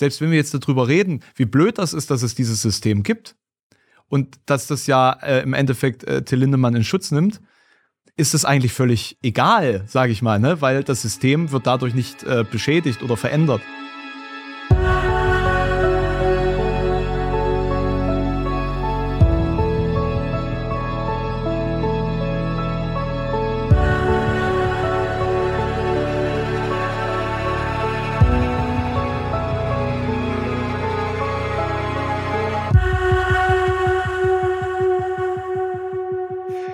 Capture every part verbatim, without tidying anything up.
selbst wenn wir jetzt darüber reden, wie blöd das ist, dass es dieses System gibt und dass das ja äh, im Endeffekt äh, Till Lindemann in Schutz nimmt, ist es eigentlich völlig egal, sage ich mal, ne? Weil das System wird dadurch nicht äh, beschädigt oder verändert.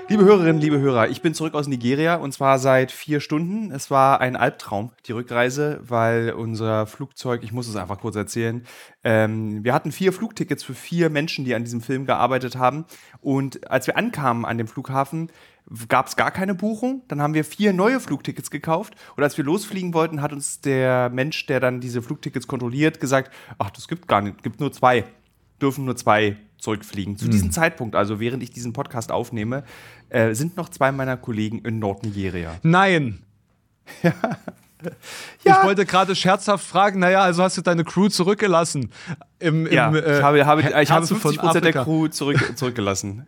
Liebe Hörerinnen, liebe Hörer, ich bin zurück aus Nigeria und zwar seit vier Stunden. Es war ein Albtraum, die Rückreise, weil unser Flugzeug, ich muss es einfach kurz erzählen, ähm, wir hatten vier Flugtickets für vier Menschen, die an diesem Film gearbeitet haben. Und als wir ankamen an dem Flughafen, gab es gar keine Buchung. Dann haben wir vier neue Flugtickets gekauft. Und als wir losfliegen wollten, hat uns der Mensch, der dann diese Flugtickets kontrolliert, gesagt, ach, das gibt gar nicht, gibt nur zwei, dürfen nur zwei zurückfliegen. Zu diesem mhm. Zeitpunkt, also während ich diesen Podcast aufnehme, äh, sind noch zwei meiner Kollegen in Nordnigeria. Nein! Ja. Ja. Ich wollte gerade scherzhaft fragen, naja, also hast du deine Crew zurückgelassen? Im, im, ja, äh, ich habe, habe, ich habe fünfzig Prozent der Crew zurück, zurückgelassen.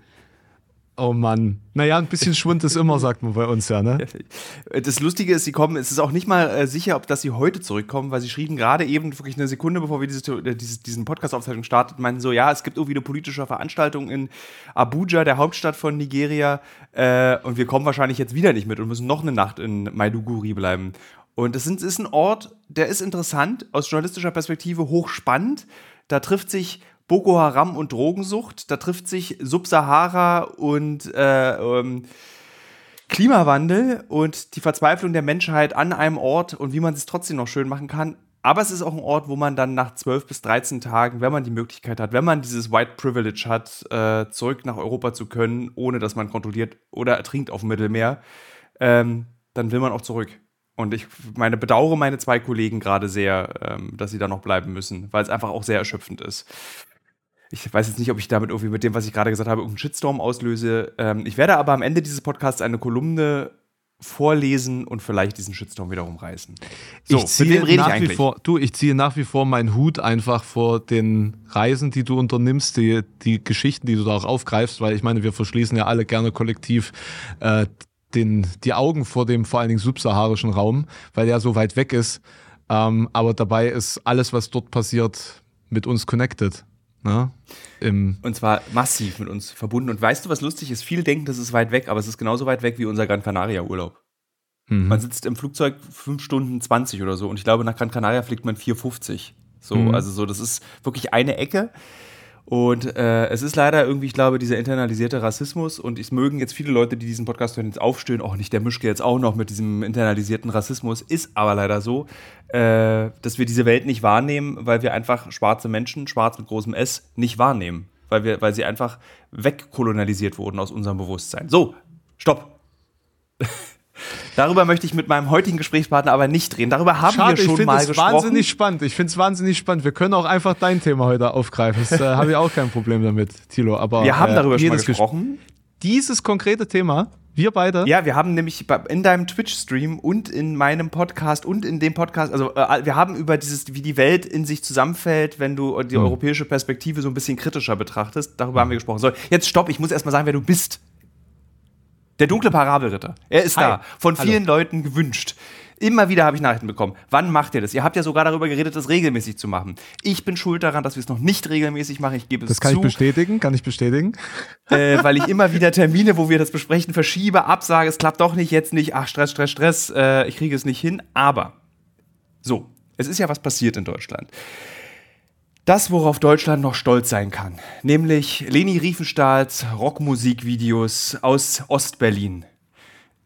Oh Mann. Naja, ein bisschen Schwund ist immer, sagt man bei uns ja, ne? Das Lustige ist, sie kommen, es ist auch nicht mal äh, sicher, ob dass sie heute zurückkommen, weil sie schrieben gerade eben, wirklich eine Sekunde, bevor wir diese, äh, diese, diesen Podcast-Aufzeichnung startet, meinten so, ja, es gibt irgendwie eine politische Veranstaltung in Abuja, der Hauptstadt von Nigeria, äh, und wir kommen wahrscheinlich jetzt wieder nicht mit und müssen noch eine Nacht in Maiduguri bleiben. Und das ist, ist ein Ort, der ist interessant, aus journalistischer Perspektive hochspannend. Da trifft sich Boko Haram und Drogensucht, da trifft sich Subsahara und äh, ähm, Klimawandel und die Verzweiflung der Menschheit an einem Ort und wie man es trotzdem noch schön machen kann. Aber es ist auch ein Ort, wo man dann nach zwölf bis dreizehn Tagen, wenn man die Möglichkeit hat, wenn man dieses White Privilege hat, äh, zurück nach Europa zu können, ohne dass man kontrolliert oder ertrinkt auf dem Mittelmeer, ähm, dann will man auch zurück. Und ich meine, bedauere meine zwei Kollegen gerade sehr, ähm, dass sie da noch bleiben müssen, weil es einfach auch sehr erschöpfend ist. Ich weiß jetzt nicht, ob ich damit irgendwie mit dem, was ich gerade gesagt habe, irgendeinen Shitstorm auslöse. Ähm, ich werde aber am Ende dieses Podcasts eine Kolumne vorlesen und vielleicht diesen Shitstorm wieder rumreißen. So, ich ziehe mit wem rede ich eigentlich? Wie vor, du, ich ziehe nach wie vor meinen Hut einfach vor den Reisen, die du unternimmst, die, die Geschichten, die du da auch aufgreifst, weil ich meine, wir verschließen ja alle gerne kollektiv äh, den, die Augen vor dem vor allen Dingen subsaharischen Raum, weil der so weit weg ist. Ähm, aber dabei ist alles, was dort passiert, mit uns connected. Na, im und zwar massiv mit uns verbunden. Und weißt du, was lustig ist? Viele denken, das ist weit weg, aber es ist genauso weit weg wie unser Gran Canaria-Urlaub. Mhm. Man sitzt im Flugzeug fünf Stunden zwanzig oder so und ich glaube, nach Gran Canaria fliegt man vier Stunden fünfzig. So, mhm. Also so, das ist wirklich eine Ecke. Und äh, es ist leider irgendwie, ich glaube, dieser internalisierte Rassismus und es mögen jetzt viele Leute, die diesen Podcast hören, jetzt aufstehen, auch nicht der Mischke jetzt auch noch mit diesem internalisierten Rassismus, ist aber leider so, äh, dass wir diese Welt nicht wahrnehmen, weil wir einfach schwarze Menschen, schwarz mit großem S, nicht wahrnehmen, weil wir, weil sie einfach wegkolonialisiert wurden aus unserem Bewusstsein. So, stopp. Darüber möchte ich mit meinem heutigen Gesprächspartner aber nicht reden. Darüber haben Schade, wir schon mal gesprochen. Ich finde es wahnsinnig spannend. Ich finde es wahnsinnig spannend. Wir können auch einfach dein Thema heute aufgreifen. Das äh, habe ich auch kein Problem damit, Thilo. Aber wir haben darüber äh, schon mal gesprochen. Ges- dieses konkrete Thema, wir beide. Ja, wir haben nämlich in deinem Twitch-Stream und in meinem Podcast und in dem Podcast, also äh, wir haben über dieses, wie die Welt in sich zusammenfällt, wenn du die mhm. europäische Perspektive so ein bisschen kritischer betrachtest. Darüber haben wir gesprochen. So, jetzt stopp. Ich muss erst mal sagen, wer du bist. Der dunkle Parabelritter. Er ist Hi. da. Von vielen Hallo. Leuten gewünscht. Immer wieder habe ich Nachrichten bekommen. Wann macht ihr das? Ihr habt ja sogar darüber geredet, das regelmäßig zu machen. Ich bin schuld daran, dass wir es noch nicht regelmäßig machen. Ich gebe es zu. Das kann ich bestätigen, kann ich bestätigen. Äh, weil ich immer wieder Termine, wo wir das besprechen, verschiebe, absage, es klappt doch nicht, jetzt nicht. Ach, Stress, Stress, Stress. Äh, ich kriege es nicht hin. Aber so, es ist ja was passiert in Deutschland. Das, worauf Deutschland noch stolz sein kann, nämlich Leni Riefenstahls Rockmusikvideos aus Ostberlin,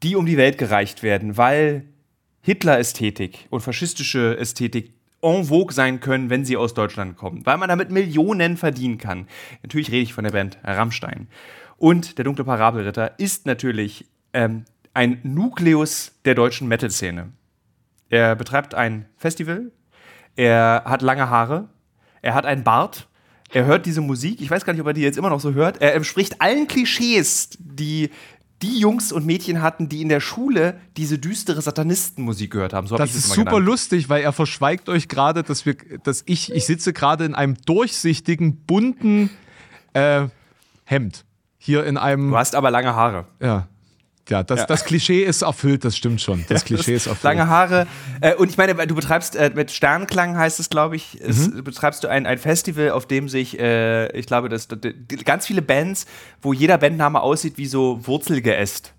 die um die Welt gereicht werden, weil Hitler-Ästhetik und faschistische Ästhetik en vogue sein können, wenn sie aus Deutschland kommen, weil man damit Millionen verdienen kann. Natürlich rede ich von der Band Rammstein. Und der dunkle Parabelritter ist natürlich ähm, ein Nukleus der deutschen Metal-Szene. Er betreibt ein Festival, er hat lange Haare, er hat einen Bart, er hört diese Musik, ich weiß gar nicht, ob er die jetzt immer noch so hört, er entspricht allen Klischees, die die Jungs und Mädchen hatten, die in der Schule diese düstere Satanistenmusik gehört haben. So hab ich das immer genannt. Das ist super lustig, weil er verschweigt euch gerade, dass wir, dass ich, ich sitze gerade in einem durchsichtigen, bunten äh, Hemd. Hier in einem. Du hast aber lange Haare. Ja. Ja, das, ja. das Klischee ist erfüllt, das stimmt schon. Das ja, Klischee das ist erfüllt. Lange Haare. Äh, und ich meine, du betreibst, äh, mit Sternklang heißt es, glaube ich, mhm. es, betreibst du ein, ein Festival, auf dem sich, äh, ich glaube, das, das, ganz viele Bands, wo jeder Bandname aussieht wie so Wurzelgeäst.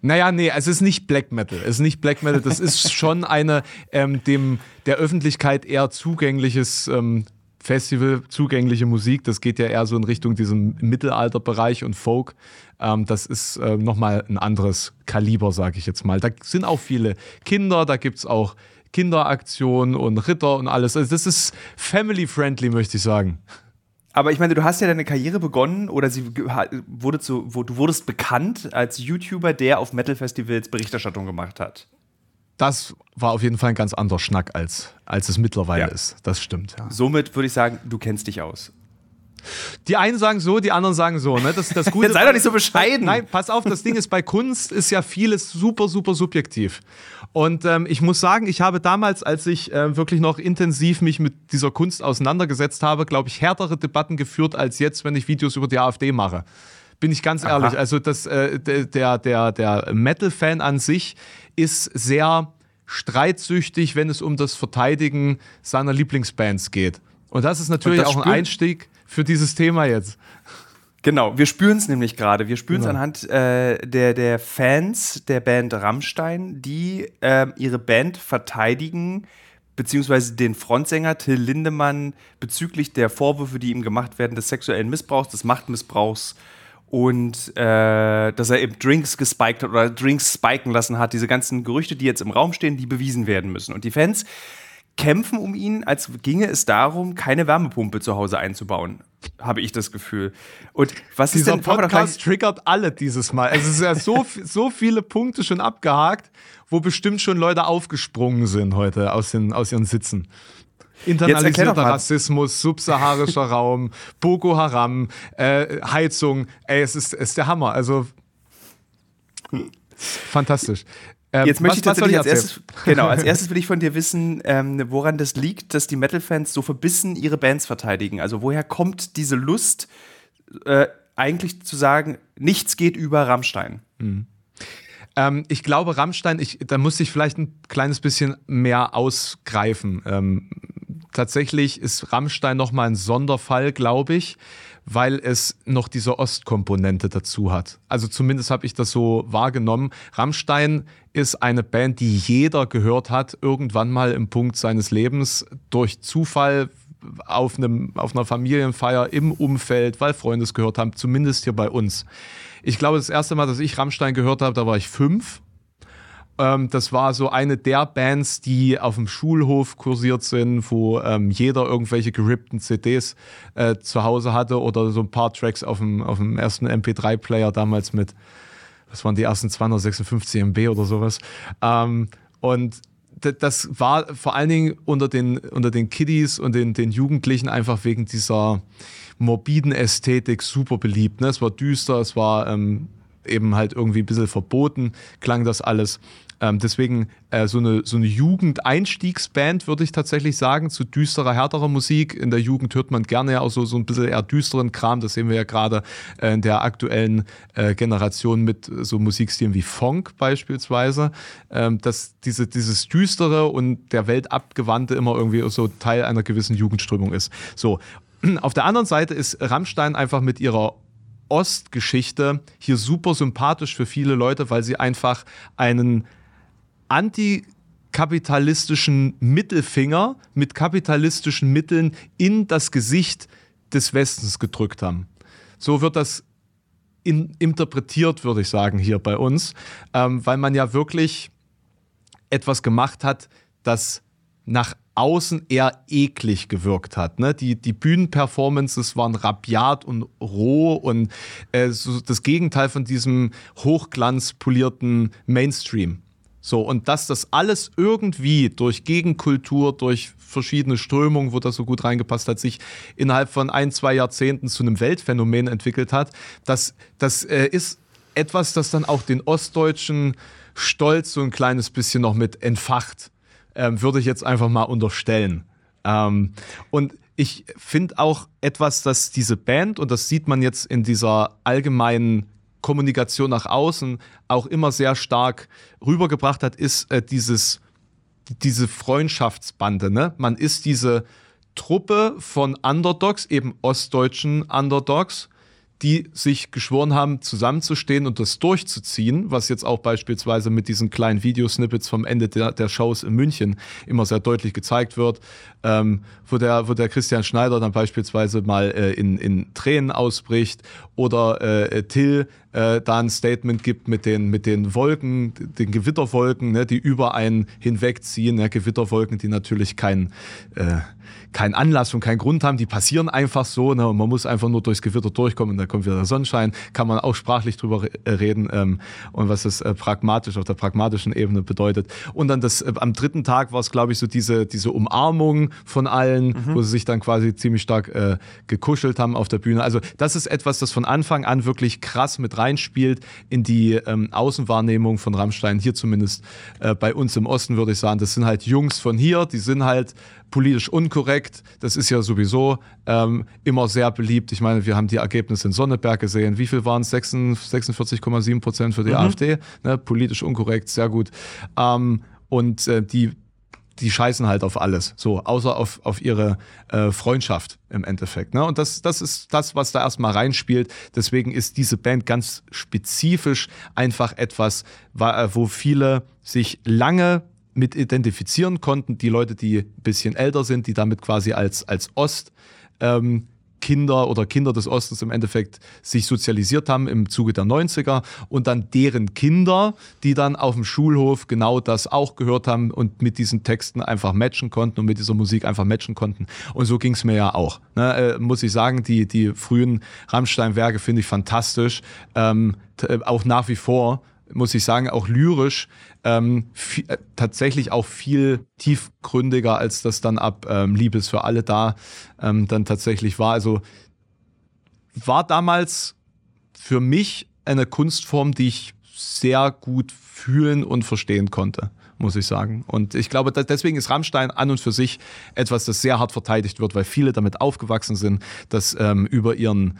Naja, nee, es ist nicht Black Metal. Es ist nicht Black Metal. Das ist schon eine ähm, dem, der Öffentlichkeit eher zugängliches ähm, Festival, zugängliche Musik, das geht ja eher so in Richtung diesem Mittelalterbereich und Folk. Ähm, das ist äh, nochmal ein anderes Kaliber, sage ich jetzt mal. Da sind auch viele Kinder, da gibt es auch Kinderaktionen und Ritter und alles. Also das ist family-friendly, möchte ich sagen. Aber ich meine, du hast ja deine Karriere begonnen oder sie wurde zu, du wurdest bekannt als YouTuber, der auf Metal-Festivals Berichterstattung gemacht hat. Das war auf jeden Fall ein ganz anderer Schnack, als, als es mittlerweile ja. ist. Das stimmt. Ja. Somit würde ich sagen, du kennst dich aus. Die einen sagen so, die anderen sagen so. Ne? Das, das Gute, sei doch nicht so bescheiden. Nein, pass auf, das Ding ist, bei Kunst ist ja vieles super, super subjektiv. Und ähm, ich muss sagen, ich habe damals, als ich äh, wirklich noch intensiv mich mit dieser Kunst auseinandergesetzt habe, glaube ich, härtere Debatten geführt, als jetzt, wenn ich Videos über die AfD mache. Bin ich ganz ehrlich. Aha. Also das, äh, der, der, der Metal-Fan an sich ist sehr streitsüchtig, wenn es um das Verteidigen seiner Lieblingsbands geht. Und das ist natürlich das auch ein Einstieg für dieses Thema jetzt. Genau, wir spüren es nämlich gerade. Wir spüren es genau. anhand äh, der, der Fans der Band Rammstein, die äh, ihre Band verteidigen, beziehungsweise den Frontsänger Till Lindemann bezüglich der Vorwürfe, die ihm gemacht werden, des sexuellen Missbrauchs, des Machtmissbrauchs, und äh, dass er eben Drinks gespiked hat oder Drinks spiken lassen hat. Diese ganzen Gerüchte, die jetzt im Raum stehen, die bewiesen werden müssen. Und die Fans kämpfen um ihn, als ginge es darum, keine Wärmepumpe zu Hause einzubauen. Habe ich das Gefühl. Und was Dieser ist denn, Podcast triggert alle dieses Mal. Also es ist ja so, so viele Punkte schon abgehakt, wo bestimmt schon Leute aufgesprungen sind heute aus, den, aus ihren Sitzen. Internalisierter Rassismus, subsaharischer Raum, Boko Haram, äh, Heizung, ey, es ist, ist der Hammer, also fantastisch. Ähm, Jetzt möchte was, ich tatsächlich als erstes, genau, als erstes will ich von dir wissen, ähm, woran das liegt, dass die Metal-Fans so verbissen ihre Bands verteidigen, also woher kommt diese Lust, äh, eigentlich zu sagen, nichts geht über Rammstein? Mhm. Ähm, ich glaube, Rammstein, ich, da musste ich vielleicht ein kleines bisschen mehr ausgreifen. Ähm, Tatsächlich ist Rammstein nochmal ein Sonderfall, glaube ich, weil es noch diese Ostkomponente dazu hat. Also zumindest habe ich das so wahrgenommen. Rammstein ist eine Band, die jeder gehört hat, irgendwann mal im Punkt seines Lebens, durch Zufall auf einem, auf einer Familienfeier im Umfeld, weil Freunde es gehört haben, zumindest hier bei uns. Ich glaube, das erste Mal, dass ich Rammstein gehört habe, da war ich fünf. Das war so eine der Bands, die auf dem Schulhof kursiert sind, wo ähm, jeder irgendwelche gerippten C Ds äh, zu Hause hatte oder so ein paar Tracks auf dem, auf dem ersten M P drei Player damals mit, was waren die ersten zweihundertsechsundfünfzig Megabyte oder sowas. Ähm, und d- das war vor allen Dingen unter den, unter den Kiddies und den, den Jugendlichen einfach wegen dieser morbiden Ästhetik super beliebt. Ne? Es war düster, es war ähm, eben halt irgendwie ein bisschen verboten, klang das alles. Ähm, deswegen äh, so eine, so eine Jugendeinstiegsband, würde ich tatsächlich sagen, zu düsterer, härterer Musik. In der Jugend hört man gerne ja auch so, so ein bisschen eher düsteren Kram. Das sehen wir ja gerade äh, in der aktuellen äh, Generation mit so Musikstilen wie Funk beispielsweise. Ähm, dass diese, dieses Düstere und der Welt Abgewandte immer irgendwie so Teil einer gewissen Jugendströmung ist. So, auf der anderen Seite ist Rammstein einfach mit ihrer Ostgeschichte hier super sympathisch für viele Leute, weil sie einfach einen antikapitalistischen Mittelfinger mit kapitalistischen Mitteln in das Gesicht des Westens gedrückt haben. So wird das in, interpretiert, würde ich sagen, hier bei uns, ähm, weil man ja wirklich etwas gemacht hat, das nach außen eher eklig gewirkt hat. Ne? Die, die Bühnenperformances waren rabiat und roh und äh, so das Gegenteil von diesem hochglanzpolierten Mainstream. So, und dass das alles irgendwie durch Gegenkultur, durch verschiedene Strömungen, wo das so gut reingepasst hat, sich innerhalb von ein, zwei Jahrzehnten zu einem Weltphänomen entwickelt hat, das, das äh, ist etwas, das dann auch den ostdeutschen Stolz so ein kleines bisschen noch mit entfacht, ähm, würde ich jetzt einfach mal unterstellen. Ähm, und ich finde auch etwas, dass diese Band, und das sieht man jetzt in dieser allgemeinen Kommunikation nach außen auch immer sehr stark rübergebracht hat, ist äh, dieses, diese Freundschaftsbande. Ne? Man ist diese Truppe von Underdogs, eben ostdeutschen Underdogs, die sich geschworen haben, zusammenzustehen und das durchzuziehen, was jetzt auch beispielsweise mit diesen kleinen Videosnippets vom Ende der, der Shows in München immer sehr deutlich gezeigt wird, ähm, wo, der, wo der Christian Schneider dann beispielsweise mal äh, in, in Tränen ausbricht oder äh, Till äh, da ein Statement gibt mit den, mit den Wolken, den Gewitterwolken, ne, die über einen hinwegziehen, ne, Gewitterwolken, die natürlich kein... Äh, keinen Anlass und keinen Grund haben, die passieren einfach so, ne? Und man muss einfach nur durchs Gewitter durchkommen und dann kommt wieder der Sonnenschein, kann man auch sprachlich drüber reden, ähm, und was das äh, pragmatisch auf der pragmatischen Ebene bedeutet. Und dann das, äh, am dritten Tag war es, glaube ich, so diese, diese Umarmung von allen, mhm. wo sie sich dann quasi ziemlich stark äh, gekuschelt haben auf der Bühne. Also das ist etwas, das von Anfang an wirklich krass mit reinspielt in die ähm, Außenwahrnehmung von Rammstein, hier zumindest äh, bei uns im Osten, würde ich sagen. Das sind halt Jungs von hier, die sind halt politisch unkorrekt, das ist ja sowieso ähm, immer sehr beliebt. Ich meine, wir haben die Ergebnisse in Sonneberg gesehen. Wie viel waren es? sechsundvierzig Komma sieben Prozent für die mhm. AfD. Ne? Politisch unkorrekt, sehr gut. Ähm, und äh, die, die scheißen halt auf alles, so außer auf, auf ihre äh, Freundschaft im Endeffekt. Ne? Und das, das ist das, was da erstmal reinspielt. Deswegen ist diese Band ganz spezifisch einfach etwas, wo viele sich lange mit identifizieren konnten, die Leute, die ein bisschen älter sind, die damit quasi als, als Ost, ähm, Kinder oder Kinder des Ostens im Endeffekt sich sozialisiert haben im Zuge der neunziger und dann deren Kinder, die dann auf dem Schulhof genau das auch gehört haben und mit diesen Texten einfach matchen konnten und mit dieser Musik einfach matchen konnten. Und so ging es mir ja auch. Ne, äh, muss ich sagen, die, die frühen Rammstein-Werke finde ich fantastisch, ähm, t- auch nach wie vor, muss ich sagen, auch lyrisch, ähm, f- äh, tatsächlich auch viel tiefgründiger, als das dann ab ähm, Liebes für alle da ähm, dann tatsächlich war. Also war damals für mich eine Kunstform, die ich sehr gut fühlen und verstehen konnte, muss ich sagen. Und ich glaube, da, deswegen ist Rammstein an und für sich etwas, das sehr hart verteidigt wird, weil viele damit aufgewachsen sind, dass ähm, über ihren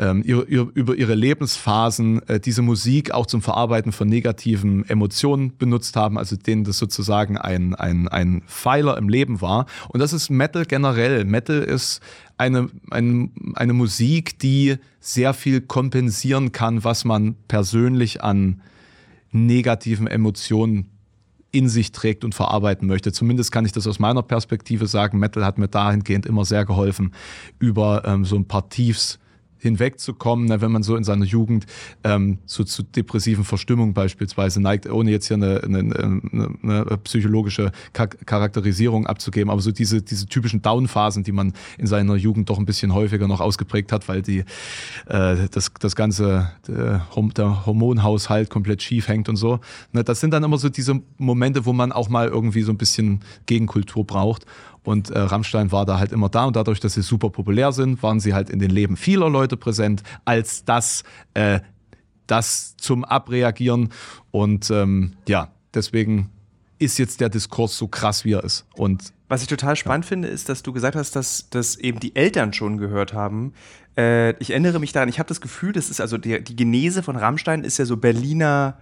Ähm, ihre, ihre, über ihre Lebensphasen äh, diese Musik auch zum Verarbeiten von negativen Emotionen benutzt haben, also denen das sozusagen ein, ein, ein Pfeiler im Leben war. Und das ist Metal generell. Metal ist eine, eine, eine Musik, die sehr viel kompensieren kann, was man persönlich an negativen Emotionen in sich trägt und verarbeiten möchte. Zumindest kann ich das aus meiner Perspektive sagen. Metal hat mir dahingehend immer sehr geholfen, über ähm, so ein paar Tiefs hinwegzukommen, wenn man so in seiner Jugend ähm, so zu depressiven Verstimmungen beispielsweise neigt, ohne jetzt hier eine, eine, eine, eine psychologische Charakterisierung abzugeben, aber so diese, diese typischen Down-Phasen, die man in seiner Jugend doch ein bisschen häufiger noch ausgeprägt hat, weil die, äh, das, das ganze der Hormonhaushalt komplett schief hängt und so. Das sind dann immer so diese Momente, wo man auch mal irgendwie so ein bisschen Gegenkultur braucht. Und äh, Rammstein war da halt immer da und dadurch, dass sie super populär sind, waren sie halt in den Leben vieler Leute präsent, als das, äh, das zum Abreagieren. Und ähm, ja, deswegen ist jetzt der Diskurs so krass, wie er ist. Und was ich total spannend ja. finde, ist, dass du gesagt hast, dass, dass eben die Eltern schon gehört haben. Äh, ich erinnere mich daran, ich habe das Gefühl, das ist also die, die Genese von Rammstein ist ja so Berliner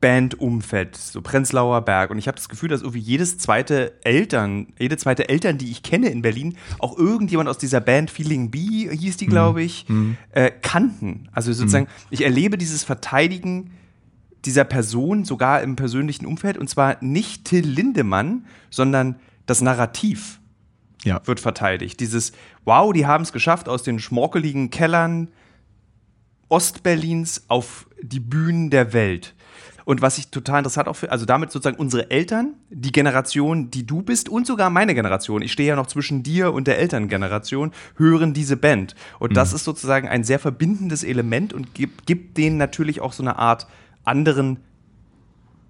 Bandumfeld, so Prenzlauer Berg. Und ich habe das Gefühl, dass irgendwie jedes zweite Eltern, jede zweite Eltern, die ich kenne in Berlin, auch irgendjemand aus dieser Band Feeling B, hieß die, glaube ich, mhm. äh, kannten. Also sozusagen, mhm. ich erlebe dieses Verteidigen dieser Person sogar im persönlichen Umfeld. Und zwar nicht Till Lindemann, sondern das Narrativ ja. wird verteidigt. Dieses, wow, die haben es geschafft, aus den schmorkeligen Kellern Ostberlins auf die Bühnen der Welt. Und was ich total interessant auch finde, also damit sozusagen unsere Eltern, die Generation, die du bist und sogar meine Generation, ich stehe ja noch zwischen dir und der Elterngeneration, hören diese Band. Und mhm. das ist sozusagen ein sehr verbindendes Element und gibt, gibt denen natürlich auch so eine Art anderen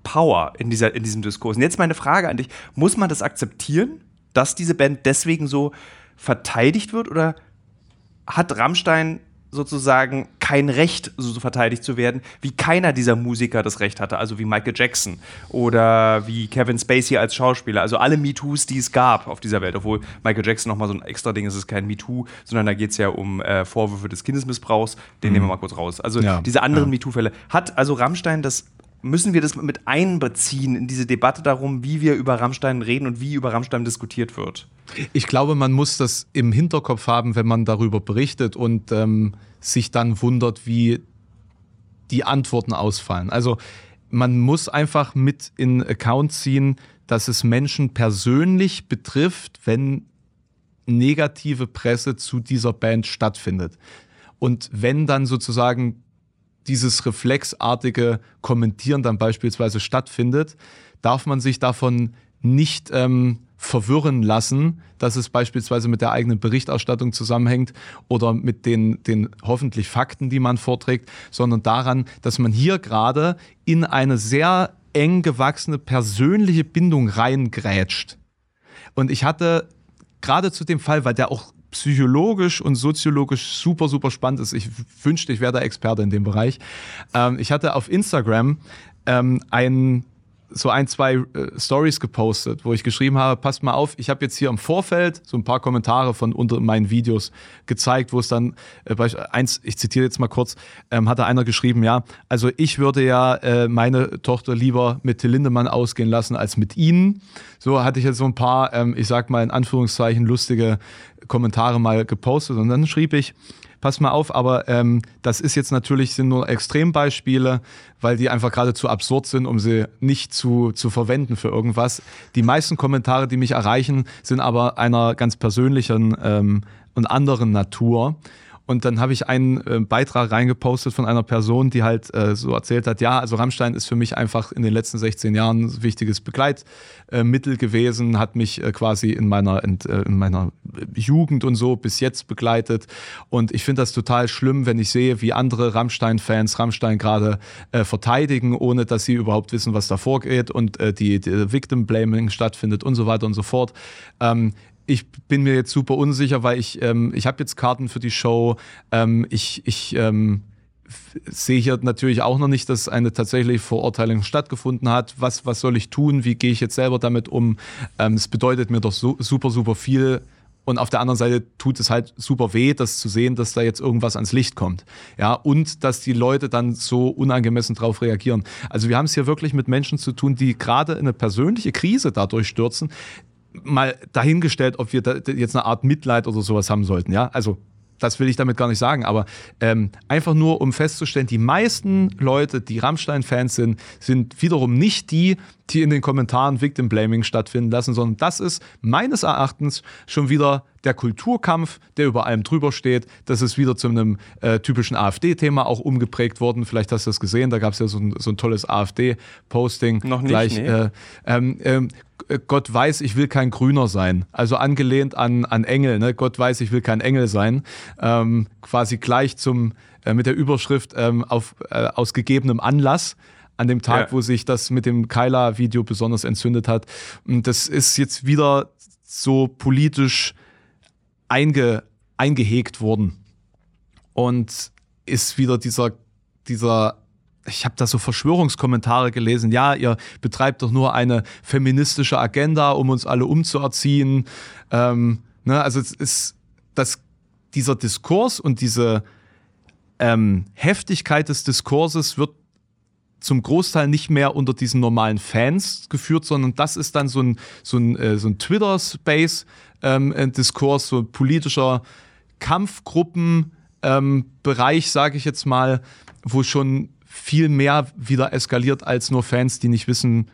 Power in, dieser, in diesem Diskurs. Und jetzt meine Frage an dich, muss man das akzeptieren, dass diese Band deswegen so verteidigt wird oder hat Rammstein sozusagen kein Recht, so verteidigt zu werden, wie keiner dieser Musiker das Recht hatte, also wie Michael Jackson oder wie Kevin Spacey als Schauspieler, also alle MeToos, die es gab auf dieser Welt, obwohl Michael Jackson nochmal so ein extra Ding ist, es ist kein MeToo, sondern da geht es ja um äh, Vorwürfe des Kindesmissbrauchs, den mhm. nehmen wir mal kurz raus. Also ja, diese anderen ja. MeToo-Fälle. Hat also Rammstein das, müssen wir das mit einbeziehen in diese Debatte darum, wie wir über Rammstein reden und wie über Rammstein diskutiert wird? Ich glaube, man muss das im Hinterkopf haben, wenn man darüber berichtet und ähm, sich dann wundert, wie die Antworten ausfallen. Also man muss einfach mit in Account ziehen, dass es Menschen persönlich betrifft, wenn negative Presse zu dieser Band stattfindet. Und wenn dann sozusagen dieses reflexartige Kommentieren dann beispielsweise stattfindet, darf man sich davon nicht ähm, verwirren lassen, dass es beispielsweise mit der eigenen Berichterstattung zusammenhängt oder mit den, den hoffentlich Fakten, die man vorträgt, sondern daran, dass man hier gerade in eine sehr eng gewachsene persönliche Bindung reingrätscht. Und ich hatte gerade zu dem Fall, weil der auch psychologisch und soziologisch super, super spannend ist. Ich wünschte, ich wäre da Experte in dem Bereich. Ähm, ich hatte auf Instagram ähm, ein, so ein, zwei äh, Stories gepostet, wo ich geschrieben habe, passt mal auf, ich habe jetzt hier im Vorfeld so ein paar Kommentare von unter meinen Videos gezeigt, wo es dann, äh, eins, ich zitiere jetzt mal kurz, ähm, hatte einer geschrieben, ja, also ich würde ja äh, meine Tochter lieber mit Till Lindemann ausgehen lassen als mit Ihnen. So hatte ich jetzt so ein paar, ähm, ich sag mal in Anführungszeichen, lustige Kommentare mal gepostet und dann schrieb ich, pass mal auf, aber ähm, das ist jetzt natürlich, sind nur Extrembeispiele, weil die einfach gerade zu absurd sind, um sie nicht zu, zu verwenden für irgendwas. Die meisten Kommentare, die mich erreichen, sind aber einer ganz persönlichen ähm, und anderen Natur. Und dann habe ich einen äh, Beitrag reingepostet von einer Person, die halt äh, so erzählt hat, ja, also Rammstein ist für mich einfach in den letzten sechzehn Jahren ein wichtiges Begleitmittel äh, gewesen, hat mich äh, quasi in meiner, in, äh, in meiner Jugend und so bis jetzt begleitet. Und ich finde das total schlimm, wenn ich sehe, wie andere Rammstein-Fans Rammstein gerade äh, verteidigen, ohne dass sie überhaupt wissen, was da vorgeht und äh, die, die Victim-Blaming stattfindet und so weiter und so fort. Ähm, Ich bin mir jetzt super unsicher, weil ich, ähm, ich habe jetzt Karten für die Show. Ähm, ich ich ähm, f- sehe hier natürlich auch noch nicht, dass eine tatsächliche Verurteilung stattgefunden hat. Was, was soll ich tun? Wie gehe ich jetzt selber damit um? Ähm, es bedeutet mir doch so, super, super viel. Und auf der anderen Seite tut es halt super weh, das zu sehen, dass da jetzt irgendwas ans Licht kommt. Ja, und dass die Leute dann so unangemessen drauf reagieren. Also wir haben es hier wirklich mit Menschen zu tun, die gerade in eine persönliche Krise dadurch stürzen. Mal dahingestellt, ob wir da jetzt eine Art Mitleid oder sowas haben sollten, ja, also das will ich damit gar nicht sagen, aber ähm, einfach nur, um festzustellen, die meisten Leute, die Rammstein-Fans sind, sind wiederum nicht die, die in den Kommentaren Victim-Blaming stattfinden lassen, sondern das ist meines Erachtens schon wieder der Kulturkampf, der über allem drüber steht. Das ist wieder zu einem äh, typischen AfD-Thema auch umgeprägt worden. Vielleicht hast du das gesehen, da gab es ja so ein, so ein tolles AfD-Posting. Noch nicht, gleich, nee. äh, ähm, ähm, Gott weiß, ich will kein Grüner sein. Also angelehnt an, an Engel. Ne? Gott weiß, ich will kein Engel sein. Ähm, quasi gleich zum, äh, mit der Überschrift ähm, auf, äh, aus gegebenem Anlass. An dem Tag, ja. wo sich das mit dem Kyla-Video besonders entzündet hat. Und das ist jetzt wieder so politisch einge, eingehegt worden. Und ist wieder dieser, dieser ich habe da so Verschwörungskommentare gelesen, ja, ihr betreibt doch nur eine feministische Agenda, um uns alle umzuerziehen. Ähm, ne, also es ist das, dieser Diskurs und diese ähm, Heftigkeit des Diskurses wird zum Großteil nicht mehr unter diesen normalen Fans geführt, sondern das ist dann so ein, so ein, so ein Twitter-Space-Diskurs, so ein politischer Kampfgruppenbereich, sage ich jetzt mal, wo schon viel mehr wieder eskaliert als nur Fans, die nicht wissen,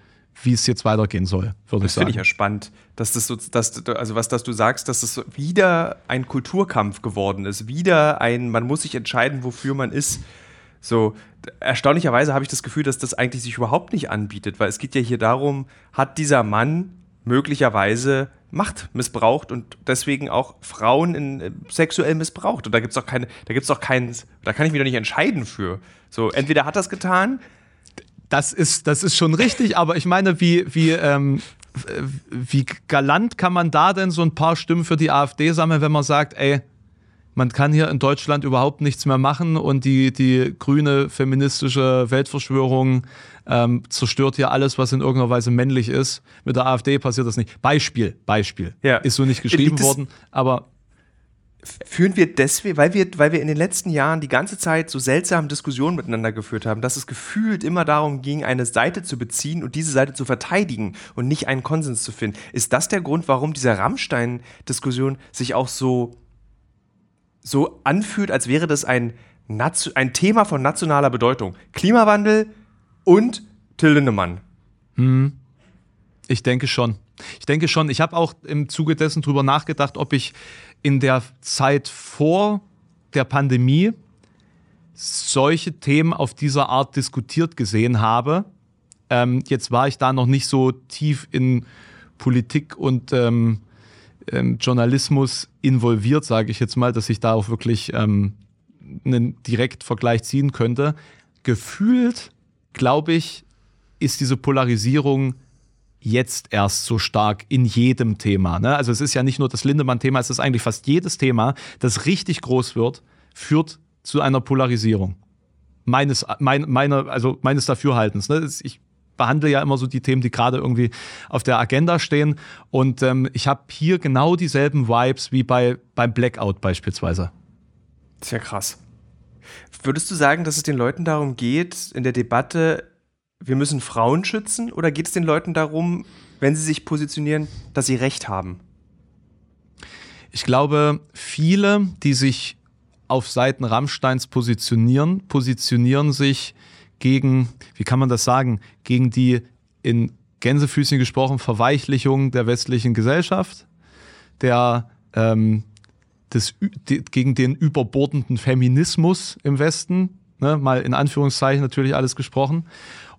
wie es jetzt weitergehen soll, würde ich sagen. Das finde ich ja spannend, dass das so, dass, also was, dass du sagst, dass es das wieder ein Kulturkampf geworden ist, wieder ein, man muss sich entscheiden, wofür man ist. So, erstaunlicherweise habe ich das Gefühl, dass das eigentlich sich überhaupt nicht anbietet, weil es geht ja hier darum, hat dieser Mann möglicherweise Macht missbraucht und deswegen auch Frauen in, äh, sexuell missbraucht. Und da gibt es doch keine, da gibt's doch keinen, da kann ich mich doch nicht entscheiden für. So, entweder hat das getan. Das ist, das ist schon richtig, aber ich meine, wie, wie, ähm, wie galant kann man da denn so ein paar Stimmen für die AfD sammeln, wenn man sagt, ey, man kann hier in Deutschland überhaupt nichts mehr machen und die, die grüne feministische Weltverschwörung ähm, zerstört hier alles, was in irgendeiner Weise männlich ist. Mit der AfD passiert das nicht. Beispiel, Beispiel. Ja. Ist so nicht geschrieben Liegt worden, aber... Führen wir deswegen, weil wir, weil wir in den letzten Jahren die ganze Zeit so seltsame Diskussionen miteinander geführt haben, dass es gefühlt immer darum ging, eine Seite zu beziehen und diese Seite zu verteidigen und nicht einen Konsens zu finden. Ist das der Grund, warum diese Rammstein-Diskussion sich auch so, so anfühlt, als wäre das ein, ein Thema von nationaler Bedeutung? Klimawandel und Till Lindemann. Hm. Ich denke schon. Ich denke schon. Ich habe auch im Zuge dessen drüber nachgedacht, ob ich in der Zeit vor der Pandemie solche Themen auf dieser Art diskutiert gesehen habe. Ähm, jetzt war ich da noch nicht so tief in Politik und ähm, ähm, Journalismus involviert, sage ich jetzt mal, dass ich da auch wirklich ähm, einen Direktvergleich ziehen könnte. Gefühlt, glaube ich, ist diese Polarisierung jetzt erst so stark in jedem Thema. Ne? Also es ist ja nicht nur das Lindemann-Thema, es ist eigentlich fast jedes Thema, das richtig groß wird, führt zu einer Polarisierung. Meines, mein, meine, also meines Dafürhaltens. Ne? Ich behandle ja immer so die Themen, die gerade irgendwie auf der Agenda stehen. Und ähm, ich habe hier genau dieselben Vibes wie bei, beim Blackout beispielsweise. Das ist ja krass. Würdest du sagen, dass es den Leuten darum geht, in der Debatte, wir müssen Frauen schützen, oder geht es den Leuten darum, wenn sie sich positionieren, dass sie Recht haben? Ich glaube, viele, die sich auf Seiten Rammsteins positionieren, positionieren sich gegen, wie kann man das sagen, gegen die in Gänsefüßchen gesprochen Verweichlichung der westlichen Gesellschaft, der, ähm, des, die, gegen den überbordenden Feminismus im Westen, ne, mal in Anführungszeichen natürlich alles gesprochen.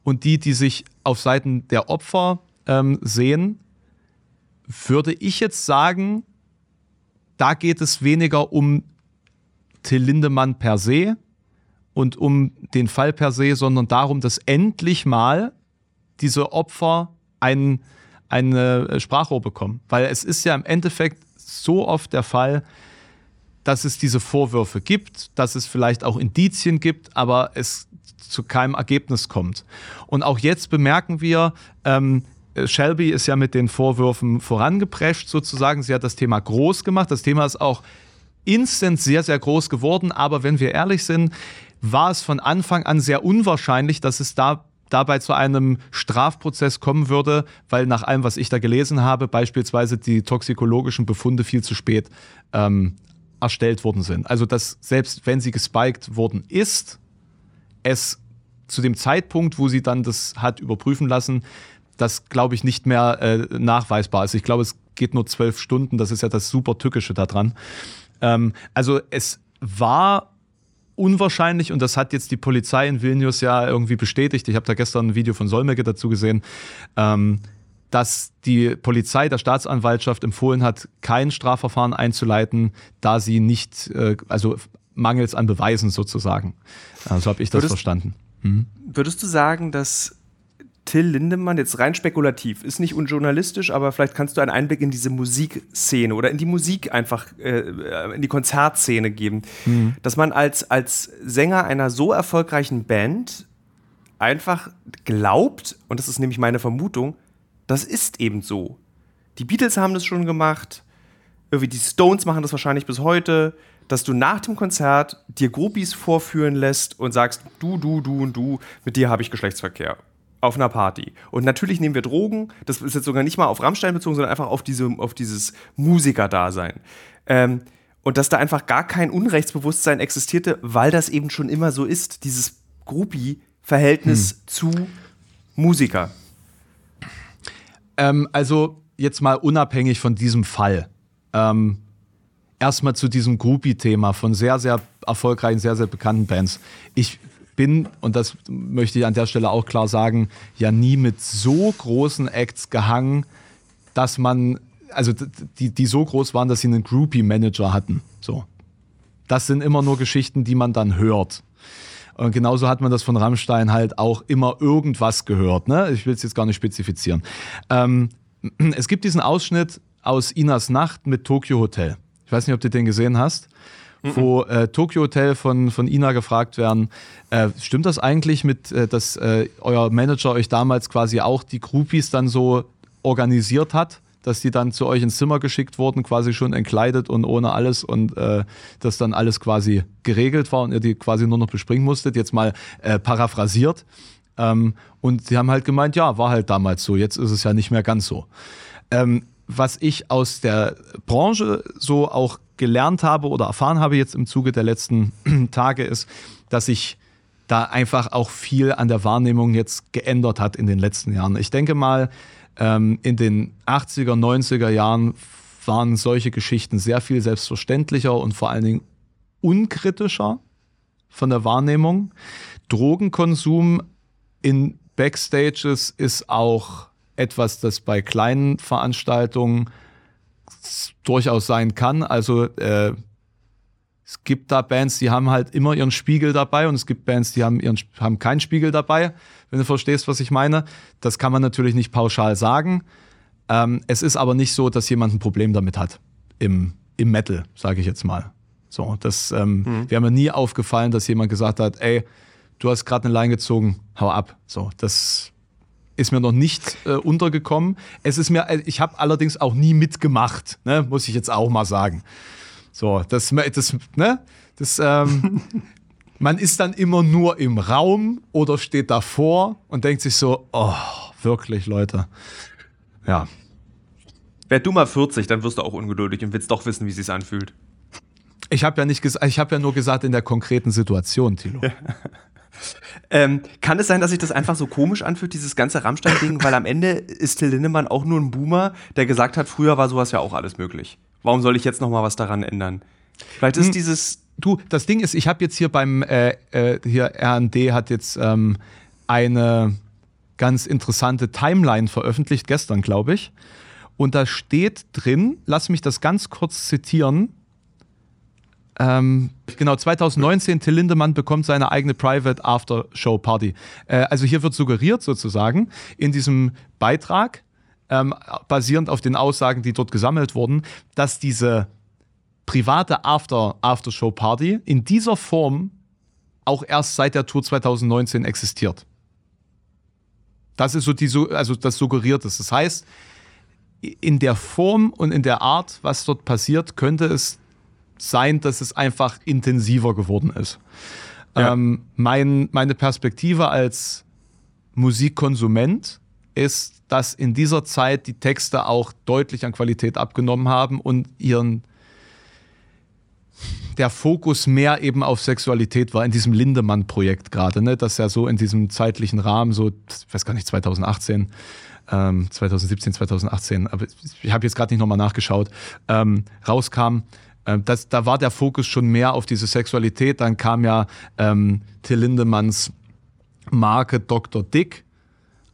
Und die, die sich auf Seiten der Opfer ähm, sehen, würde ich jetzt sagen, da geht es weniger um Till Lindemann per se und um den Fall per se, sondern darum, dass endlich mal diese Opfer ein, eine Sprachrohr bekommen. Weil es ist ja im Endeffekt so oft der Fall, dass es diese Vorwürfe gibt, dass es vielleicht auch Indizien gibt, aber es zu keinem Ergebnis kommt. Und auch jetzt bemerken wir, ähm, Shelby ist ja mit den Vorwürfen vorangeprescht sozusagen. Sie hat das Thema groß gemacht. Das Thema ist auch instant sehr, sehr groß geworden. Aber wenn wir ehrlich sind, war es von Anfang an sehr unwahrscheinlich, dass es da dabei zu einem Strafprozess kommen würde, weil nach allem, was ich da gelesen habe, beispielsweise die toxikologischen Befunde viel zu spät ähm, erstellt worden sind. Also dass selbst wenn sie gespiked worden ist, es zu dem Zeitpunkt, wo sie dann das hat überprüfen lassen, das, glaube ich, nicht mehr äh, nachweisbar ist. Ich glaube, es geht nur zwölf Stunden. Das ist ja das super Tückische daran. Ähm, also es war unwahrscheinlich, und das hat jetzt die Polizei in Vilnius ja irgendwie bestätigt. Ich habe da gestern ein Video von Solmecke dazu gesehen, ähm, dass die Polizei der Staatsanwaltschaft empfohlen hat, kein Strafverfahren einzuleiten, da sie nicht... Äh, also mangels an Beweisen sozusagen. So habe ich das würdest, verstanden. Hm? Würdest du sagen, dass Till Lindemann, jetzt rein spekulativ, ist nicht unjournalistisch, aber vielleicht kannst du einen Einblick in diese Musikszene oder in die Musik einfach, äh, in die Konzertszene geben, hm. dass man als, als Sänger einer so erfolgreichen Band einfach glaubt, und das ist nämlich meine Vermutung, das ist eben so. Die Beatles haben das schon gemacht, irgendwie die Stones machen das wahrscheinlich bis heute, dass du nach dem Konzert dir Groupies vorführen lässt und sagst, du, du, du und du, mit dir habe ich Geschlechtsverkehr. Auf einer Party. Und natürlich nehmen wir Drogen, das ist jetzt sogar nicht mal auf Rammstein bezogen, sondern einfach auf, diese, auf dieses Musiker-Dasein. Ähm, und dass da einfach gar kein Unrechtsbewusstsein existierte, weil das eben schon immer so ist, dieses Groupie-Verhältnis hm. zu Musiker. Ähm, also jetzt mal unabhängig von diesem Fall. Ähm Erstmal zu diesem Groupie-Thema von sehr, sehr erfolgreichen, sehr, sehr bekannten Bands. Ich bin, und das möchte ich an der Stelle auch klar sagen, ja nie mit so großen Acts gehangen, dass man, also die, die so groß waren, dass sie einen Groupie-Manager hatten. So. Das sind immer nur Geschichten, die man dann hört. Und genauso hat man das von Rammstein halt auch immer irgendwas gehört. Ne? Ich will es jetzt gar nicht spezifizieren. Ähm, es gibt diesen Ausschnitt aus Inas Nacht mit Tokio Hotel. Ich weiß nicht, ob du den gesehen hast, mhm. wo äh, Tokio Hotel von, von Ina gefragt werden, äh, stimmt das eigentlich mit, äh, dass äh, euer Manager euch damals quasi auch die Groupies dann so organisiert hat, dass die dann zu euch ins Zimmer geschickt wurden, quasi schon entkleidet und ohne alles und äh, dass dann alles quasi geregelt war und ihr die quasi nur noch bespringen musstet, jetzt mal äh, paraphrasiert. Ähm, und sie haben halt gemeint, ja, war halt damals so, jetzt ist es ja nicht mehr ganz so. Ähm, was ich aus der Branche so auch gelernt habe oder erfahren habe jetzt im Zuge der letzten Tage ist, dass ich da einfach auch viel an der Wahrnehmung jetzt geändert hat in den letzten Jahren. Ich denke mal, in den achtziger, neunziger Jahren waren solche Geschichten sehr viel selbstverständlicher und vor allen Dingen unkritischer von der Wahrnehmung. Drogenkonsum in Backstages ist auch etwas, das bei kleinen Veranstaltungen durchaus sein kann. Also äh, es gibt da Bands, die haben halt immer ihren Spiegel dabei und es gibt Bands, die haben, ihren, haben keinen Spiegel dabei, wenn du verstehst, was ich meine. Das kann man natürlich nicht pauschal sagen. Ähm, es ist aber nicht so, dass jemand ein Problem damit hat im, im Metal, sage ich jetzt mal. So, das ähm, mhm. wäre mir nie aufgefallen, dass jemand gesagt hat, ey, du hast gerade eine Line gezogen, hau ab. So, das ist mir noch nicht äh, untergekommen. Es ist mir, ich habe allerdings auch nie mitgemacht, ne? Muss ich jetzt auch mal sagen. So, das, das, ne? Das, ähm, man ist dann immer nur im Raum oder steht davor und denkt sich so, oh, wirklich, Leute. Ja. Wär du mal vierzig, dann wirst du auch ungeduldig und willst doch wissen, wie es sich anfühlt. Ich habe ja nicht ges- ich habe ja nur gesagt, in der konkreten Situation, Thilo. Ja. Ähm, kann es sein, dass sich das einfach so komisch anfühlt, dieses ganze Rammstein-Ding? Weil am Ende ist Till Lindemann auch nur ein Boomer, der gesagt hat, früher war sowas ja auch alles möglich. Warum soll ich jetzt noch mal was daran ändern? Vielleicht ist hm. dieses... Du, das Ding ist, ich habe jetzt hier beim, äh, äh, hier R und D hat jetzt ähm, eine ganz interessante Timeline veröffentlicht, gestern, glaube ich. Und da steht drin, lass mich das ganz kurz zitieren, ähm, genau, zwanzig neunzehn, Till Lindemann bekommt seine eigene Private After-Show-Party. Äh, also hier wird suggeriert sozusagen, in diesem Beitrag, ähm, basierend auf den Aussagen, die dort gesammelt wurden, dass diese private After- After-Show-Party in dieser Form auch erst seit der Tour zwanzig neunzehn existiert. Das ist so die, also das suggeriert ist. Das heißt, in der Form und in der Art, was dort passiert, könnte es sein, dass es einfach intensiver geworden ist. Ja. Ähm, mein, meine Perspektive als Musikkonsument ist, dass in dieser Zeit die Texte auch deutlich an Qualität abgenommen haben und ihren der Fokus mehr eben auf Sexualität war in diesem Lindemann-Projekt gerade, ne? Das ja so in diesem zeitlichen Rahmen, so, ich weiß gar nicht, zwanzig achtzehn, ähm, zwanzig siebzehn, zwanzig achtzehn, aber ich habe jetzt gerade nicht nochmal nachgeschaut, ähm, rauskam, äh, das, da war der Fokus schon mehr auf diese Sexualität, dann kam ja ähm, Till Lindemanns Marke Doktor Dick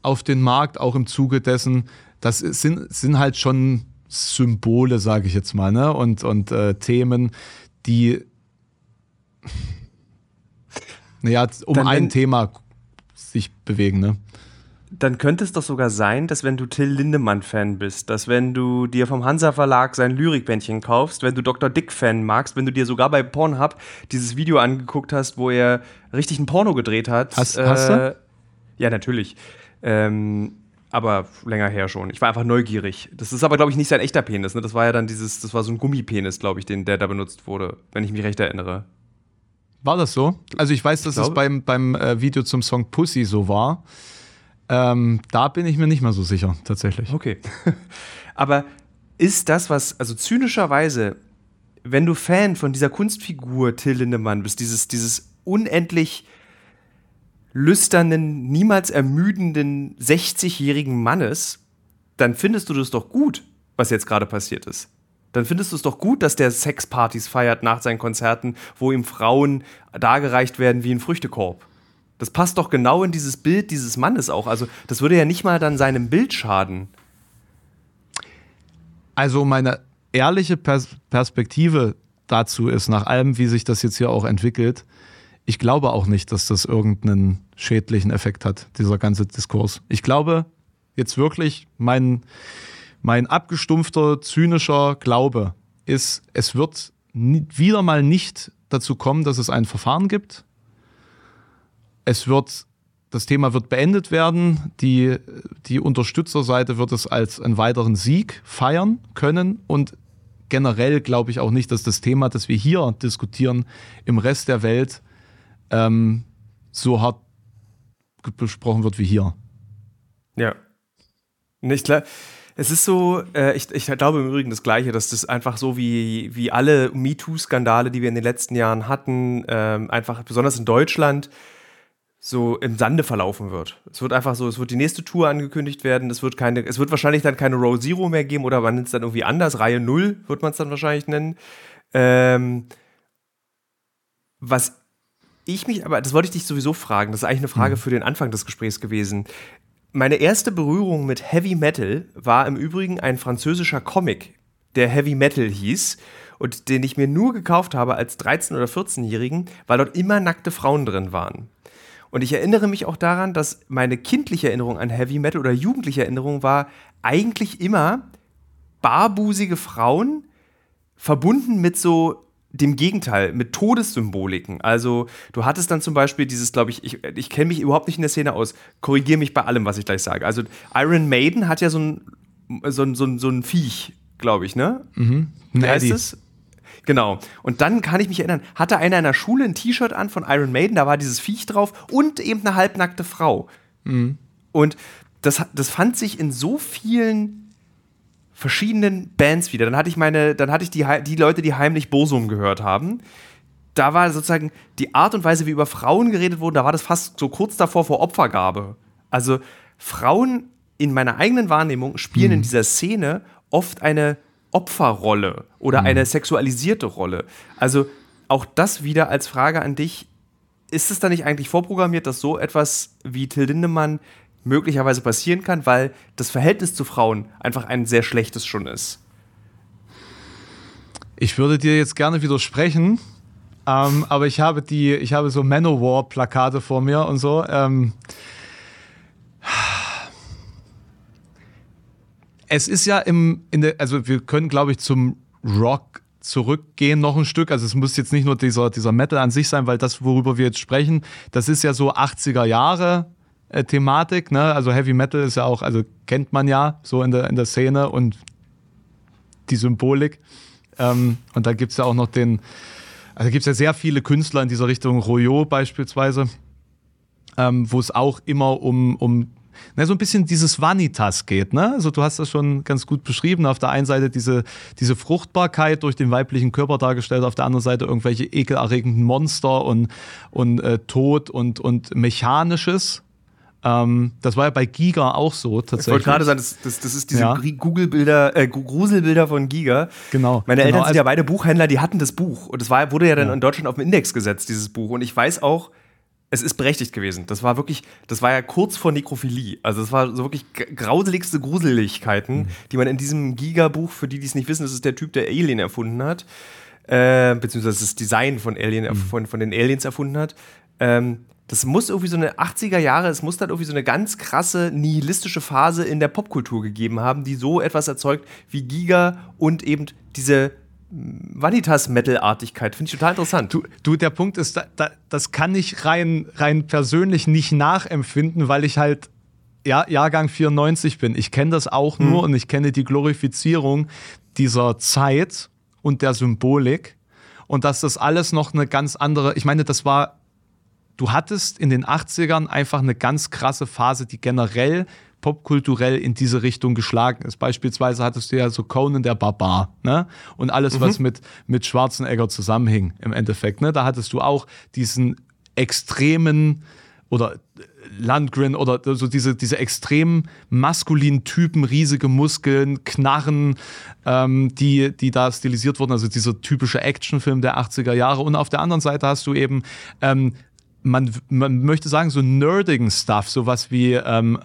auf den Markt, auch im Zuge dessen, das sind, sind halt schon Symbole, sage ich jetzt mal, ne? Und, und äh, Themen, die, naja, um dann, ein wenn, Thema sich bewegen, ne? Dann könnte es doch sogar sein, dass wenn du Till Lindemann-Fan bist, dass wenn du dir vom Hansa-Verlag sein Lyrikbändchen kaufst, wenn du Doktor Dick-Fan magst, wenn du dir sogar bei Pornhub dieses Video angeguckt hast, wo er richtig ein Porno gedreht hat. Hast, äh, hast du? Ja, natürlich. Ähm... Aber länger her schon. Ich war einfach neugierig. Das ist aber, glaube ich, nicht sein echter Penis. Ne? Das war ja dann dieses, das war so ein Gummipenis, glaube ich, den, der da benutzt wurde, wenn ich mich recht erinnere. War das so? Also ich weiß, dass ich es beim, beim äh, Video zum Song Pussy so war. Ähm, da bin ich mir nicht mehr so sicher, tatsächlich. Okay. Aber ist das, was, also zynischerweise, wenn du Fan von dieser Kunstfigur Till Lindemann bist, dieses, dieses unendlich lüsternen, niemals ermüdenden sechzigjährigen Mannes, dann findest du das doch gut, was jetzt gerade passiert ist. Dann findest du es doch gut, dass der Sexpartys feiert nach seinen Konzerten, wo ihm Frauen dargereicht werden wie ein Früchtekorb. Das passt doch genau in dieses Bild dieses Mannes auch. Also das würde ja nicht mal dann seinem Bild schaden. Also meine ehrliche Pers- Perspektive dazu ist, nach allem, wie sich das jetzt hier auch entwickelt, ich glaube auch nicht, dass das irgendeinen schädlichen Effekt hat, dieser ganze Diskurs. Ich glaube jetzt wirklich, mein, mein abgestumpfter, zynischer Glaube ist, es wird wieder mal nicht dazu kommen, dass es ein Verfahren gibt. Es wird, das Thema wird beendet werden. Die, die Unterstützerseite wird es als einen weiteren Sieg feiern können. Und generell glaube ich auch nicht, dass das Thema, das wir hier diskutieren, im Rest der Welt ähm, so hart besprochen wird wie hier. Ja. Nicht klar. Es ist so, äh, ich, ich glaube im Übrigen das Gleiche, dass das einfach so wie, wie alle MeToo-Skandale, die wir in den letzten Jahren hatten, ähm, einfach besonders in Deutschland so im Sande verlaufen wird. Es wird einfach so, es wird die nächste Tour angekündigt werden, es wird keine, es wird wahrscheinlich dann keine Row Zero mehr geben oder man nennt es dann irgendwie anders, Reihe Null wird man es dann wahrscheinlich nennen. Ähm, was ich mich, aber das wollte ich dich sowieso fragen, das ist eigentlich eine Frage mhm. für den Anfang des Gesprächs gewesen. Meine erste Berührung mit Heavy Metal war im Übrigen ein französischer Comic, der Heavy Metal hieß und den ich mir nur gekauft habe als dreizehn- oder vierzehnjährigen, weil dort immer nackte Frauen drin waren. Und ich erinnere mich auch daran, dass meine kindliche Erinnerung an Heavy Metal oder jugendliche Erinnerung war eigentlich immer barbusige Frauen verbunden mit so dem Gegenteil, mit Todessymboliken. Also du hattest dann zum Beispiel dieses, glaube ich, ich, ich kenne mich überhaupt nicht in der Szene aus, korrigiere mich bei allem, was ich gleich sage. Also Iron Maiden hat ja so ein, so ein, so ein, so ein Viech, glaube ich, ne? Mhm. Wie heißt es? Genau. Und dann kann ich mich erinnern, hatte einer in der Schule ein T-Shirt an von Iron Maiden, da war dieses Viech drauf und eben eine halbnackte Frau. Mhm. Und das, das fand sich in so vielen verschiedenen Bands wieder. Dann hatte ich meine, dann hatte ich die, die Leute, die heimlich Bursum gehört haben. Da war sozusagen die Art und Weise, wie über Frauen geredet wurde, da war das fast so kurz davor vor Opfergabe. Also Frauen in meiner eigenen Wahrnehmung spielen hm. in dieser Szene oft eine Opferrolle oder hm. eine sexualisierte Rolle. Also auch das wieder als Frage an dich. Ist es da nicht eigentlich vorprogrammiert, dass so etwas wie Till Lindemann möglicherweise passieren kann, weil das Verhältnis zu Frauen einfach ein sehr schlechtes schon ist. Ich würde dir jetzt gerne widersprechen, ähm, aber ich habe die, ich habe so Manowar-Plakate vor mir und so. Ähm, es ist ja im, in der, also wir können, glaube ich, zum Rock zurückgehen noch ein Stück, also es muss jetzt nicht nur dieser, dieser Metal an sich sein, weil das, worüber wir jetzt sprechen, das ist ja so achtziger Jahre Thematik, ne? Also Heavy Metal ist ja auch, also kennt man ja so in der, in der Szene und die Symbolik. Ähm, und da gibt es ja auch noch den, also gibt es ja sehr viele Künstler in dieser Richtung, Royot beispielsweise, ähm, wo es auch immer um, um na, so ein bisschen dieses Vanitas geht. Ne? Also du hast das schon ganz gut beschrieben. Auf der einen Seite diese, diese Fruchtbarkeit durch den weiblichen Körper dargestellt, auf der anderen Seite irgendwelche ekelerregenden Monster und, und äh, Tod und, und Mechanisches. Ähm, das war ja bei Giga auch so tatsächlich. Ich wollte gerade sagen, das, das, das ist diese ja. Google-Bilder, äh, Gruselbilder von Giga. Genau. Meine Eltern genau. sind ja beide Buchhändler, die hatten das Buch. Und es war, wurde ja dann ja. in Deutschland auf den Index gesetzt, dieses Buch. Und ich weiß auch, es ist berechtigt gewesen. Das war wirklich, das war ja kurz vor Nekrophilie. Also es war so wirklich grauseligste Gruseligkeiten, mhm. die man in diesem Giga-Buch, für die, die es nicht wissen, das ist der Typ, der Alien erfunden hat, äh, beziehungsweise das Design von, Alien, mhm. von, von den Aliens erfunden hat, ähm, das muss irgendwie so eine achtziger Jahre, es muss dann irgendwie so eine ganz krasse nihilistische Phase in der Popkultur gegeben haben, die so etwas erzeugt wie Giga und eben diese Vanitas-Metal-Artigkeit. Finde ich total interessant. Du, du der Punkt ist, da, da, das kann ich rein, rein persönlich nicht nachempfinden, weil ich halt ja, Jahrgang vierundneunzig bin. Ich kenne das auch nur mhm. und ich kenne die Glorifizierung dieser Zeit und der Symbolik und dass das alles noch eine ganz andere, ich meine, das war du hattest in den achtzigern einfach eine ganz krasse Phase, die generell popkulturell in diese Richtung geschlagen ist. Beispielsweise hattest du ja so Conan der Barbar, ne? Und alles, mhm. was mit, mit Schwarzenegger zusammenhing im Endeffekt, ne? Da hattest du auch diesen extremen oder Landgren oder so diese, diese extremen maskulinen Typen, riesige Muskeln, Knarren, ähm, die, die da stilisiert wurden. Also dieser typische Actionfilm der achtziger Jahre. Und auf der anderen Seite hast du eben ähm, Man, man möchte sagen, so nerdigen Stuff, sowas wie ähm,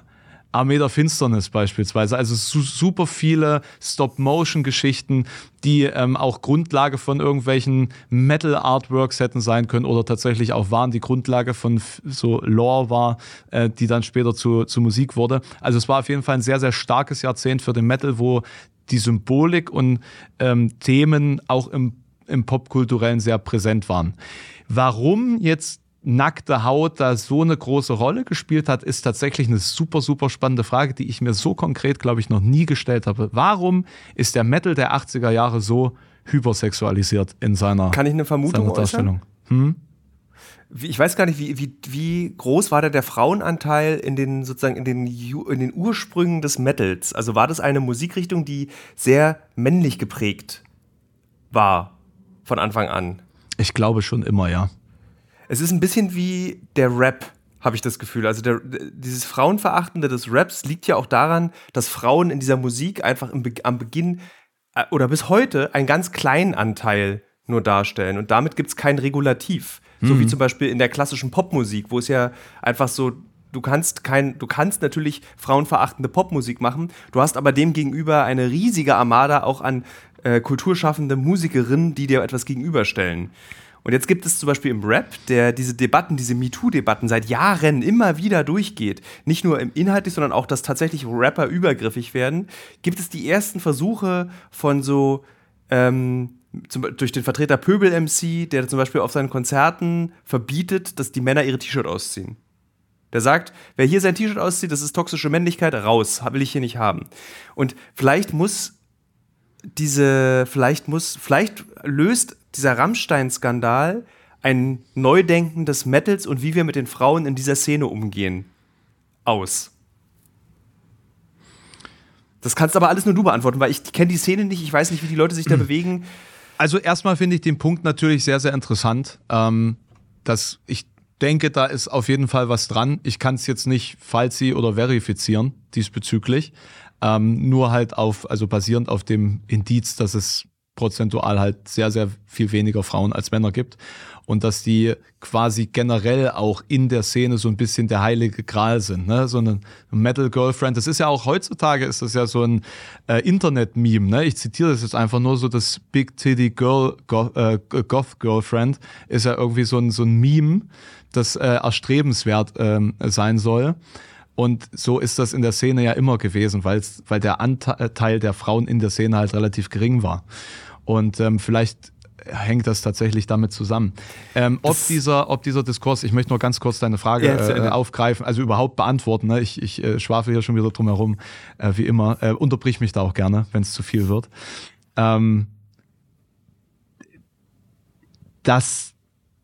Armee der Finsternis beispielsweise. Also su- super viele Stop-Motion-Geschichten, die ähm, auch Grundlage von irgendwelchen Metal-Artworks hätten sein können oder tatsächlich auch waren, die Grundlage von f- so Lore war, äh, die dann später zu, zu Musik wurde. Also es war auf jeden Fall ein sehr, sehr starkes Jahrzehnt für den Metal, wo die Symbolik und ähm, Themen auch im im Popkulturellen sehr präsent waren. Warum jetzt nackte Haut da so eine große Rolle gespielt hat, ist tatsächlich eine super, super spannende Frage, die ich mir so konkret, glaube ich, noch nie gestellt habe. Warum ist der Metal der achtziger Jahre so hypersexualisiert in seiner Darstellung? Kann ich eine Vermutung äußern? Hm? Ich weiß gar nicht, wie, wie, wie groß war da der Frauenanteil in den, sozusagen in den, in den Ursprüngen des Metals? Also war das eine Musikrichtung, die sehr männlich geprägt war von Anfang an? Ich glaube schon immer, ja. Es ist ein bisschen wie der Rap, habe ich das Gefühl. Also der, dieses Frauenverachtende des Raps liegt ja auch daran, dass Frauen in dieser Musik einfach im Be- am Beginn äh, oder bis heute einen ganz kleinen Anteil nur darstellen. Und damit gibt es kein Regulativ. Mhm. So wie zum Beispiel in der klassischen Popmusik, wo es ja einfach so, du kannst kein, du kannst natürlich frauenverachtende Popmusik machen, du hast aber dem gegenüber eine riesige Armada auch an äh, kulturschaffende Musikerinnen, die dir etwas gegenüberstellen. Und jetzt gibt es zum Beispiel im Rap, der diese Debatten, diese MeToo-Debatten seit Jahren immer wieder durchgeht, nicht nur im inhaltlich, sondern auch, dass tatsächlich Rapper übergriffig werden, gibt es die ersten Versuche von so, ähm, zum, durch den Vertreter Pöbel-M C, der zum Beispiel auf seinen Konzerten verbietet, dass die Männer ihre T-Shirt ausziehen. Der sagt, wer hier sein T-Shirt auszieht, das ist toxische Männlichkeit, raus, will ich hier nicht haben. Und vielleicht muss diese, vielleicht muss, vielleicht löst dieser Rammstein-Skandal ein Neudenken des Metals und wie wir mit den Frauen in dieser Szene umgehen aus. Das kannst aber alles nur du beantworten, weil ich kenne die Szene nicht, ich weiß nicht, wie die Leute sich da bewegen. Also erstmal finde ich den Punkt natürlich sehr, sehr interessant, ähm, dass ich denke, da ist auf jeden Fall was dran. Ich kann es jetzt nicht falsi oder verifizieren diesbezüglich, ähm, nur halt auf, also basierend auf dem Indiz, dass es prozentual halt sehr, sehr viel weniger Frauen als Männer gibt und dass die quasi generell auch in der Szene so ein bisschen der heilige Gral sind, ne? So eine Metal-Girlfriend, das ist ja auch heutzutage, ist das ja so ein äh, Internet-Meme, ne? Ich zitiere das jetzt einfach nur so, das Big Titty Girl Goth, äh, Goth Girlfriend ist ja irgendwie so ein, so ein Meme, das äh, erstrebenswert äh, sein soll. Und so ist das in der Szene ja immer gewesen, weil der Anteil der Frauen in der Szene halt relativ gering war. Und ähm, vielleicht hängt das tatsächlich damit zusammen. Ähm, ob, dieser, ob dieser Diskurs, ich möchte nur ganz kurz deine Frage äh, aufgreifen, also überhaupt beantworten, ne? ich, ich äh, schwafel hier schon wieder drum herum, äh, wie immer, äh, unterbrich mich da auch gerne, wenn es zu viel wird. Ähm, dass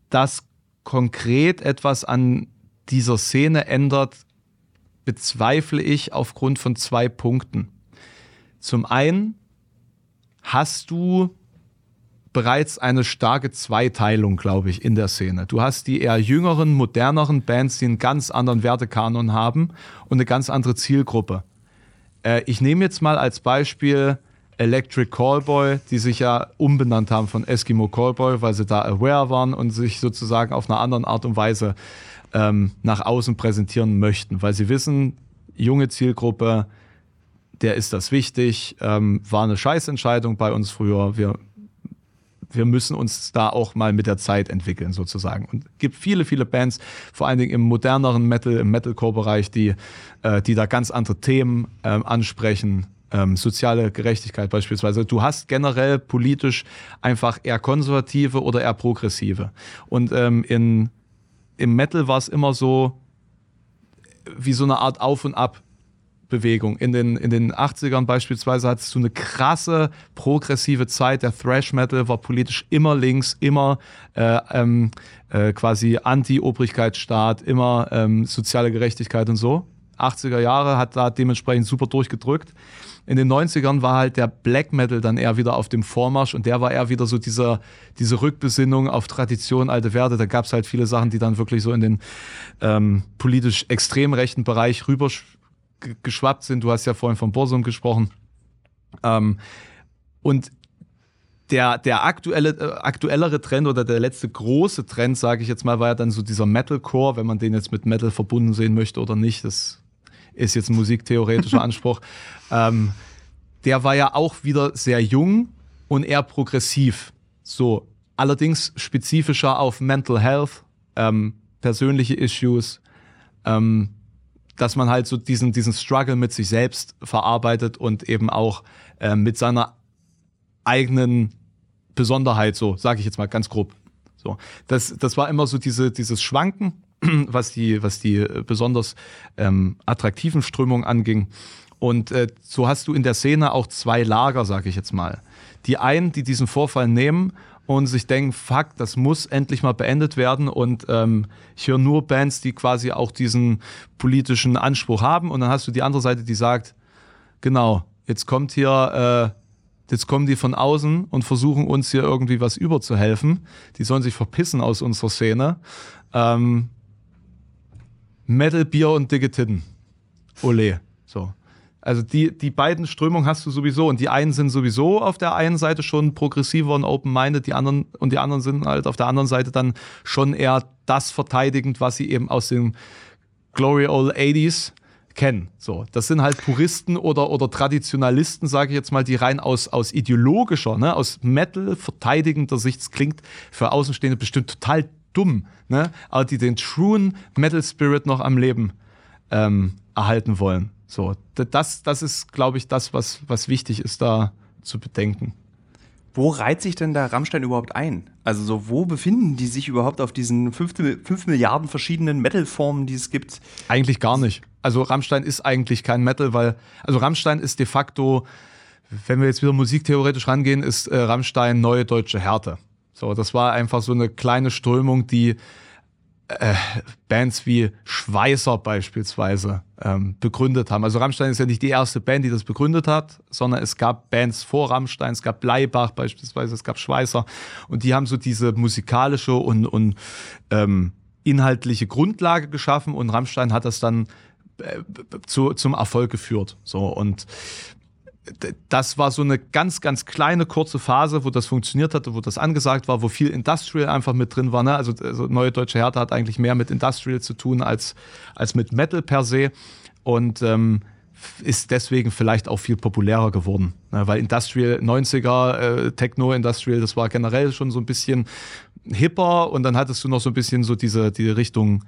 das konkret etwas an dieser Szene ändert, bezweifle ich aufgrund von zwei Punkten. Zum einen hast du bereits eine starke Zweiteilung, glaube ich, in der Szene. Du hast die eher jüngeren, moderneren Bands, die einen ganz anderen Wertekanon haben und eine ganz andere Zielgruppe. Äh, ich nehme jetzt mal als Beispiel Electric Callboy, die sich ja umbenannt haben von Eskimo Callboy, weil sie da aware waren und sich sozusagen auf einer anderen Art und Weise ähm, nach außen präsentieren möchten, weil sie wissen, junge Zielgruppe, der ist das wichtig, ähm, war eine Scheißentscheidung bei uns früher, wir, wir müssen uns da auch mal mit der Zeit entwickeln sozusagen. Und es gibt viele, viele Bands, vor allen Dingen im moderneren Metal, im Metalcore-Bereich, die, äh, die da ganz andere Themen äh, ansprechen, Ähm, soziale Gerechtigkeit beispielsweise. Du hast generell politisch einfach eher konservative oder eher progressive. Und ähm, in, im Metal war es immer so wie so eine Art Auf- und Ab-Bewegung. In den, in den achtzigern beispielsweise hattest du eine krasse progressive Zeit. Der Thrash-Metal war politisch immer links, immer äh, ähm, äh, quasi Anti-Obrigkeitsstaat, immer ähm, soziale Gerechtigkeit und so. achtziger Jahre hat da dementsprechend super durchgedrückt. In den neunzigern war halt der Black Metal dann eher wieder auf dem Vormarsch und der war eher wieder so dieser, diese Rückbesinnung auf Tradition, alte Werte. Da gab es halt viele Sachen, die dann wirklich so in den ähm, politisch extrem rechten Bereich rübergeschwappt sind. Du hast ja vorhin von Burzum gesprochen. Ähm, und der, der aktuelle, äh, aktuellere Trend oder der letzte große Trend, sage ich jetzt mal, war ja dann so dieser Metalcore, wenn man den jetzt mit Metal verbunden sehen möchte oder nicht, das ist jetzt ein musiktheoretischer Anspruch, ähm, der war ja auch wieder sehr jung und eher progressiv. So, allerdings spezifischer auf Mental Health, ähm, persönliche Issues, ähm, dass man halt so diesen, diesen Struggle mit sich selbst verarbeitet und eben auch äh, mit seiner eigenen Besonderheit, so sage ich jetzt mal ganz grob. So, das, das war immer so diese, dieses Schwanken, was die, was die besonders ähm, attraktiven Strömungen anging. Und äh, so hast du in der Szene auch zwei Lager, sage ich jetzt mal. Die einen, die diesen Vorfall nehmen und sich denken, fuck, das muss endlich mal beendet werden. Und ähm, ich höre nur Bands, die quasi auch diesen politischen Anspruch haben. Und dann hast du die andere Seite, die sagt, genau, jetzt kommt hier... Äh, Jetzt kommen die von außen und versuchen uns hier irgendwie was überzuhelfen. Die sollen sich verpissen aus unserer Szene. Ähm, Metal, Bier und dicke Titten. Ole. So. Also die, die beiden Strömungen hast du sowieso. Und die einen sind sowieso auf der einen Seite schon progressiver und open-minded, die anderen, und die anderen sind halt auf der anderen Seite dann schon eher das verteidigend, was sie eben aus den Glory Old eighties kennen. So, das sind halt Puristen oder, oder Traditionalisten, sage ich jetzt mal, die rein aus, aus ideologischer, ne, aus Metal verteidigender Sicht klingt für Außenstehende bestimmt total dumm, ne, aber die den truen Metal Spirit noch am Leben ähm, erhalten wollen. So, das, das ist, glaube ich, das, was, was wichtig ist, da zu bedenken. Wo reiht sich denn da Rammstein überhaupt ein? Also so, wo befinden die sich überhaupt auf diesen fünf Milliarden verschiedenen Metal-Formen, die es gibt? Eigentlich gar nicht. Also Rammstein ist eigentlich kein Metal, weil, also Rammstein ist de facto, wenn wir jetzt wieder musiktheoretisch rangehen, ist äh, Rammstein Neue Deutsche Härte. So, das war einfach so eine kleine Strömung, die äh, Bands wie Schweißer beispielsweise ähm, begründet haben. Also Rammstein ist ja nicht die erste Band, die das begründet hat, sondern es gab Bands vor Rammstein, es gab Bleibach beispielsweise, es gab Schweißer und die haben so diese musikalische und, und ähm, inhaltliche Grundlage geschaffen und Rammstein hat das dann Zu, zum Erfolg geführt. So, und d- das war so eine ganz, ganz kleine, kurze Phase, wo das funktioniert hatte, wo das angesagt war, wo viel Industrial einfach mit drin war. Ne? Also, also Neue Deutsche Härte hat eigentlich mehr mit Industrial zu tun als, als mit Metal per se und ähm, ist deswegen vielleicht auch viel populärer geworden. Ne? Weil Industrial, neunziger, äh, Techno-Industrial, das war generell schon so ein bisschen hipper und dann hattest du noch so ein bisschen so diese, die Richtung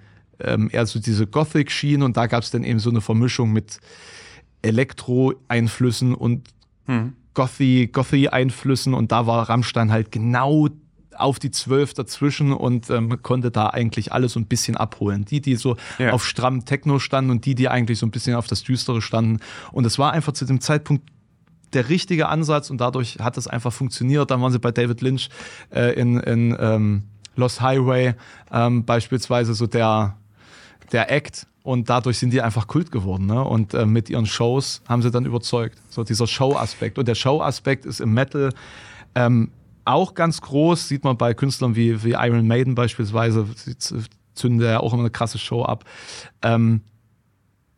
Ähm, eher so diese Gothic-Schiene und da gab es dann eben so eine Vermischung mit Elektro-Einflüssen und mhm. Gothy-Einflüssen und da war Rammstein halt genau auf die zwölf dazwischen und ähm, konnte da eigentlich alles so ein bisschen abholen. Die, die so ja. auf stramm Techno standen und die, die eigentlich so ein bisschen auf das Düstere standen und das war einfach zu dem Zeitpunkt der richtige Ansatz und dadurch hat das einfach funktioniert. Dann waren sie bei David Lynch äh, in, in ähm, Lost Highway ähm, beispielsweise so der der Act und dadurch sind die einfach Kult geworden, ne? Und äh, mit ihren Shows haben sie dann überzeugt, so dieser Show-Aspekt und der Show-Aspekt ist im Metal ähm, auch ganz groß, sieht man bei Künstlern wie, wie Iron Maiden beispielsweise, sie zünden ja auch immer eine krasse Show ab ähm,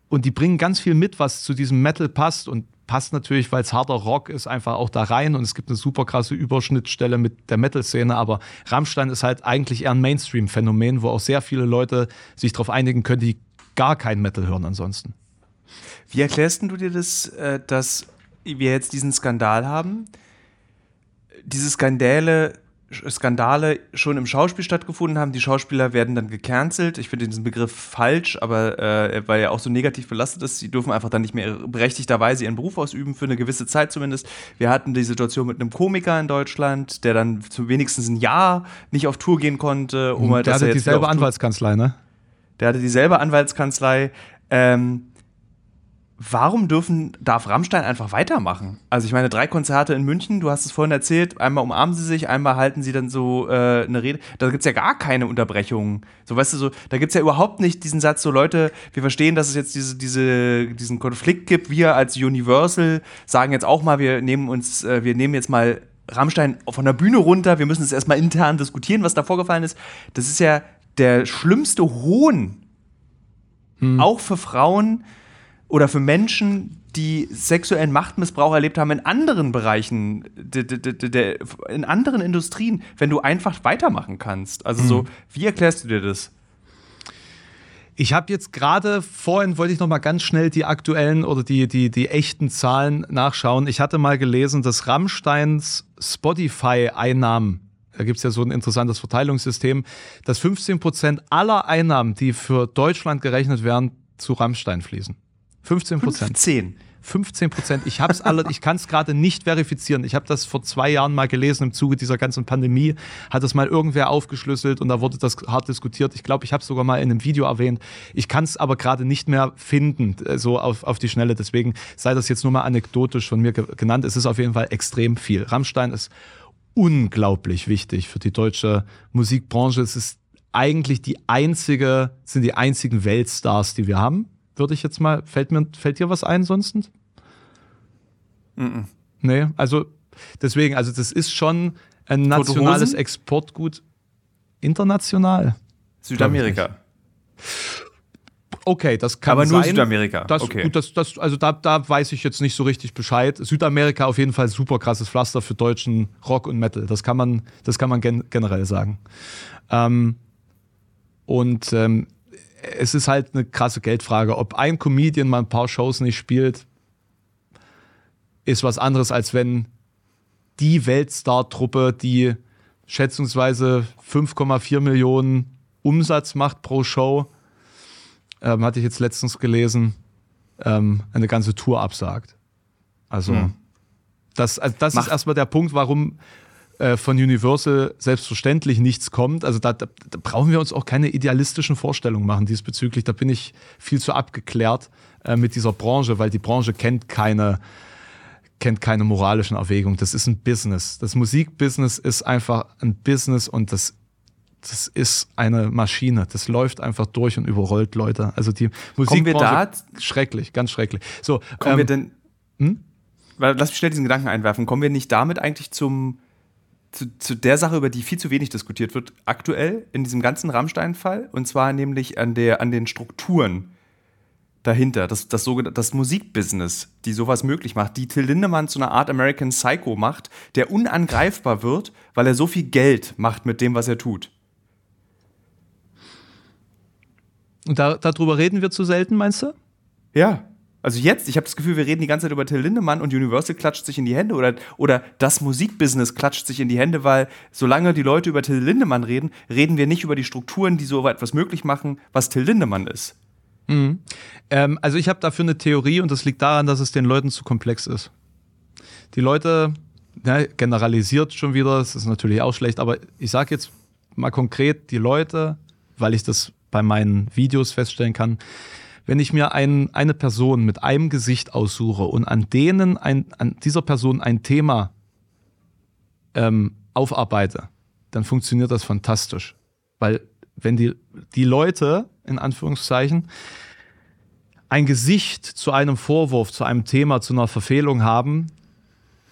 und die bringen ganz viel mit, was zu diesem Metal passt und passt natürlich, weil es harter Rock ist, einfach auch da rein und es gibt eine super krasse Überschnittstelle mit der Metal-Szene, aber Rammstein ist halt eigentlich eher ein Mainstream-Phänomen, wo auch sehr viele Leute sich darauf einigen können, die gar kein Metal hören ansonsten. Wie erklärst du dir das, dass wir jetzt diesen Skandal haben? Diese Skandale, Skandale schon im Schauspiel stattgefunden haben, die Schauspieler werden dann gecancelt. Ich finde diesen Begriff falsch, aber äh, weil er auch so negativ belastet ist, sie dürfen einfach dann nicht mehr berechtigterweise ihren Beruf ausüben, für eine gewisse Zeit zumindest. Wir hatten die Situation mit einem Komiker in Deutschland, der dann zu wenigstens ein Jahr nicht auf Tour gehen konnte. Um der dass hatte er jetzt dieselbe Anwaltskanzlei, ne? Der hatte dieselbe Anwaltskanzlei. Ähm, Warum dürfen, darf Rammstein einfach weitermachen? Also ich meine, drei Konzerte in München, du hast es vorhin erzählt, einmal umarmen sie sich, einmal halten sie dann so äh, eine Rede. Da gibt es ja gar keine Unterbrechungen. So, weißt du, so, da gibt es ja überhaupt nicht diesen Satz, so Leute, wir verstehen, dass es jetzt diese, diese, diesen Konflikt gibt. Wir als Universal sagen jetzt auch mal, wir nehmen uns, äh, wir nehmen jetzt mal Rammstein von der Bühne runter, wir müssen es erstmal intern diskutieren, was da vorgefallen ist. Das ist ja der schlimmste Hohn. Hm. Auch für Frauen, oder für Menschen, die sexuellen Machtmissbrauch erlebt haben in anderen Bereichen, de, de, de, de, in anderen Industrien, wenn du einfach weitermachen kannst. Also so, wie erklärst du dir das? Ich habe jetzt gerade, vorhin wollte ich noch mal ganz schnell die aktuellen oder die, die, die echten Zahlen nachschauen. Ich hatte mal gelesen, dass Rammsteins Spotify-Einnahmen, da gibt es ja so ein interessantes Verteilungssystem, dass fünfzehn Prozent aller Einnahmen, die für Deutschland gerechnet werden, zu Rammstein fließen. fünfzehn Prozent. fünfzehn Prozent. Ich hab's alle, ich kann es gerade nicht verifizieren. Ich habe das vor zwei Jahren mal gelesen im Zuge dieser ganzen Pandemie. Hat das mal irgendwer aufgeschlüsselt und da wurde das hart diskutiert. Ich glaube, ich habe es sogar mal in einem Video erwähnt. Ich kann es aber gerade nicht mehr finden, so auf, auf die Schnelle. Deswegen sei das jetzt nur mal anekdotisch von mir ge- genannt. Es ist auf jeden Fall extrem viel. Rammstein ist unglaublich wichtig für die deutsche Musikbranche. Es ist eigentlich die einzige, sind die einzigen Weltstars, die wir haben. Würde ich jetzt mal, fällt mir, fällt dir was ein sonst? Mm-mm. Nee, also deswegen, also das ist schon ein nationales Exportgut. International. Südamerika. Okay, das kann sein. Aber nur sein. Südamerika. Das, okay. Gut, das, das, also da, da weiß ich jetzt nicht so richtig Bescheid. Südamerika auf jeden Fall super krasses Pflaster für deutschen Rock und Metal. Das kann man, das kann man gen- generell sagen. Ähm, und ähm, es ist halt eine krasse Geldfrage. Ob ein Comedian mal ein paar Shows nicht spielt, ist was anderes, als wenn die Weltstar-Truppe, die schätzungsweise fünf Komma vier Millionen Umsatz macht pro Show, ähm, hatte ich jetzt letztens gelesen, ähm, eine ganze Tour absagt. Also, mhm. das, also das ist erstmal der Punkt, warum von Universal selbstverständlich nichts kommt. Also da, da, da brauchen wir uns auch keine idealistischen Vorstellungen machen diesbezüglich. Da bin ich viel zu abgeklärt äh, mit dieser Branche, weil die Branche kennt keine, kennt keine moralischen Erwägungen. Das ist ein Business. Das Musikbusiness ist einfach ein Business und das, das ist eine Maschine. Das läuft einfach durch und überrollt Leute. Also die Musikbranche, schrecklich, ganz schrecklich. So, kommen ähm, wir denn, hm? Lass mich schnell diesen Gedanken einwerfen. Kommen wir nicht damit eigentlich zum Zu, zu der Sache, über die viel zu wenig diskutiert wird, aktuell in diesem ganzen Rammstein-Fall, und zwar nämlich an, der, an den Strukturen dahinter, das, das, sogenannte, das Musikbusiness, die sowas möglich macht, die Till Lindemann zu einer Art American Psycho macht, der unangreifbar wird, weil er so viel Geld macht mit dem, was er tut. Und da, darüber reden wir zu selten, meinst du? Ja. Also jetzt, ich habe das Gefühl, wir reden die ganze Zeit über Till Lindemann und Universal klatscht sich in die Hände oder, oder das Musikbusiness klatscht sich in die Hände, weil solange die Leute über Till Lindemann reden, reden wir nicht über die Strukturen, die so etwas möglich machen, was Till Lindemann ist. Mhm. Ähm, also ich habe dafür eine Theorie und das liegt daran, dass es den Leuten zu komplex ist. Die Leute, ja, generalisiert schon wieder, das ist natürlich auch schlecht, aber ich sage jetzt mal konkret, die Leute, weil ich das bei meinen Videos feststellen kann, wenn ich mir ein, eine Person mit einem Gesicht aussuche und an denen ein, an dieser Person ein Thema ähm, aufarbeite, dann funktioniert das fantastisch. Weil wenn die, die Leute, in Anführungszeichen, ein Gesicht zu einem Vorwurf, zu einem Thema, zu einer Verfehlung haben,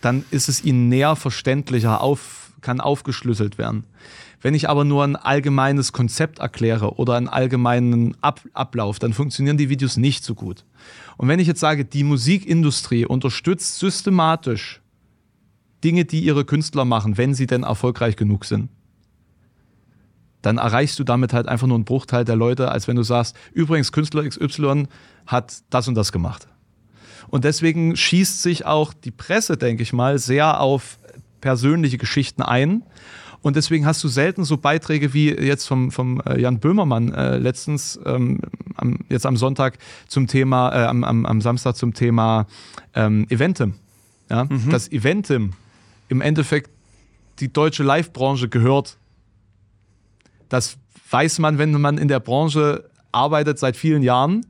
dann ist es ihnen näher verständlicher, auf, kann aufgeschlüsselt werden. Wenn ich aber nur ein allgemeines Konzept erkläre oder einen allgemeinen Ab- Ablauf, dann funktionieren die Videos nicht so gut. Und wenn ich jetzt sage, die Musikindustrie unterstützt systematisch Dinge, die ihre Künstler machen, wenn sie denn erfolgreich genug sind, dann erreichst du damit halt einfach nur einen Bruchteil der Leute, als wenn du sagst, übrigens Künstler X Y hat das und das gemacht. Und deswegen schießt sich auch die Presse, denke ich mal, sehr auf persönliche Geschichten ein. Und deswegen hast du selten so Beiträge wie jetzt vom, vom Jan Böhmermann äh, letztens, ähm, am, jetzt am Sonntag zum Thema, äh, am, am, am Samstag zum Thema ähm, Eventim. Ja? Mhm. Dass Eventim im Endeffekt die deutsche Live-Branche gehört. Das weiß man, wenn man in der Branche arbeitet seit vielen Jahren.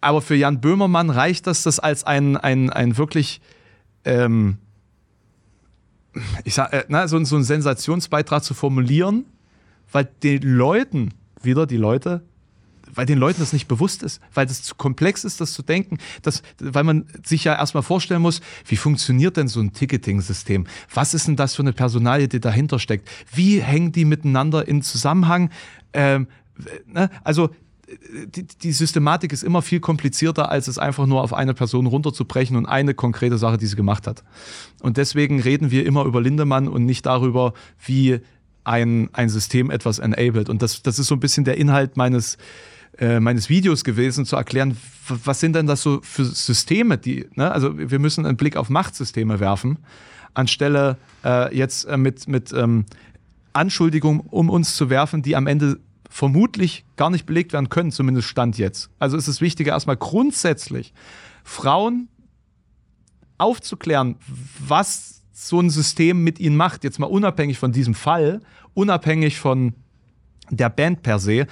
Aber für Jan Böhmermann reicht das, das als ein, ein, ein wirklich... Ähm, ich sag, äh, na, so, so einen Sensationsbeitrag zu formulieren, weil den Leuten, wieder die Leute, weil den Leuten das nicht bewusst ist, weil das zu komplex ist, das zu denken, dass, weil man sich ja erstmal vorstellen muss, wie funktioniert denn so ein Ticketing-System? Was ist denn das für eine Personalie, die dahinter steckt? Wie hängen die miteinander in Zusammenhang? Ähm, ne? Also Die, die Systematik ist immer viel komplizierter, als es einfach nur auf eine Person runterzubrechen und eine konkrete Sache, die sie gemacht hat. Und deswegen reden wir immer über Lindemann und nicht darüber, wie ein, ein System etwas enabled. Und das, das ist so ein bisschen der Inhalt meines, äh, meines Videos gewesen, zu erklären, was sind denn das so für Systeme, die, ne? Also wir müssen einen Blick auf Machtsysteme werfen, anstelle äh, jetzt äh, mit, mit ähm, Anschuldigungen um uns zu werfen, die am Ende vermutlich gar nicht belegt werden können, zumindest Stand jetzt. Also ist es wichtiger, erstmal grundsätzlich Frauen aufzuklären, was so ein System mit ihnen macht, jetzt mal unabhängig von diesem Fall, unabhängig von der Band per se,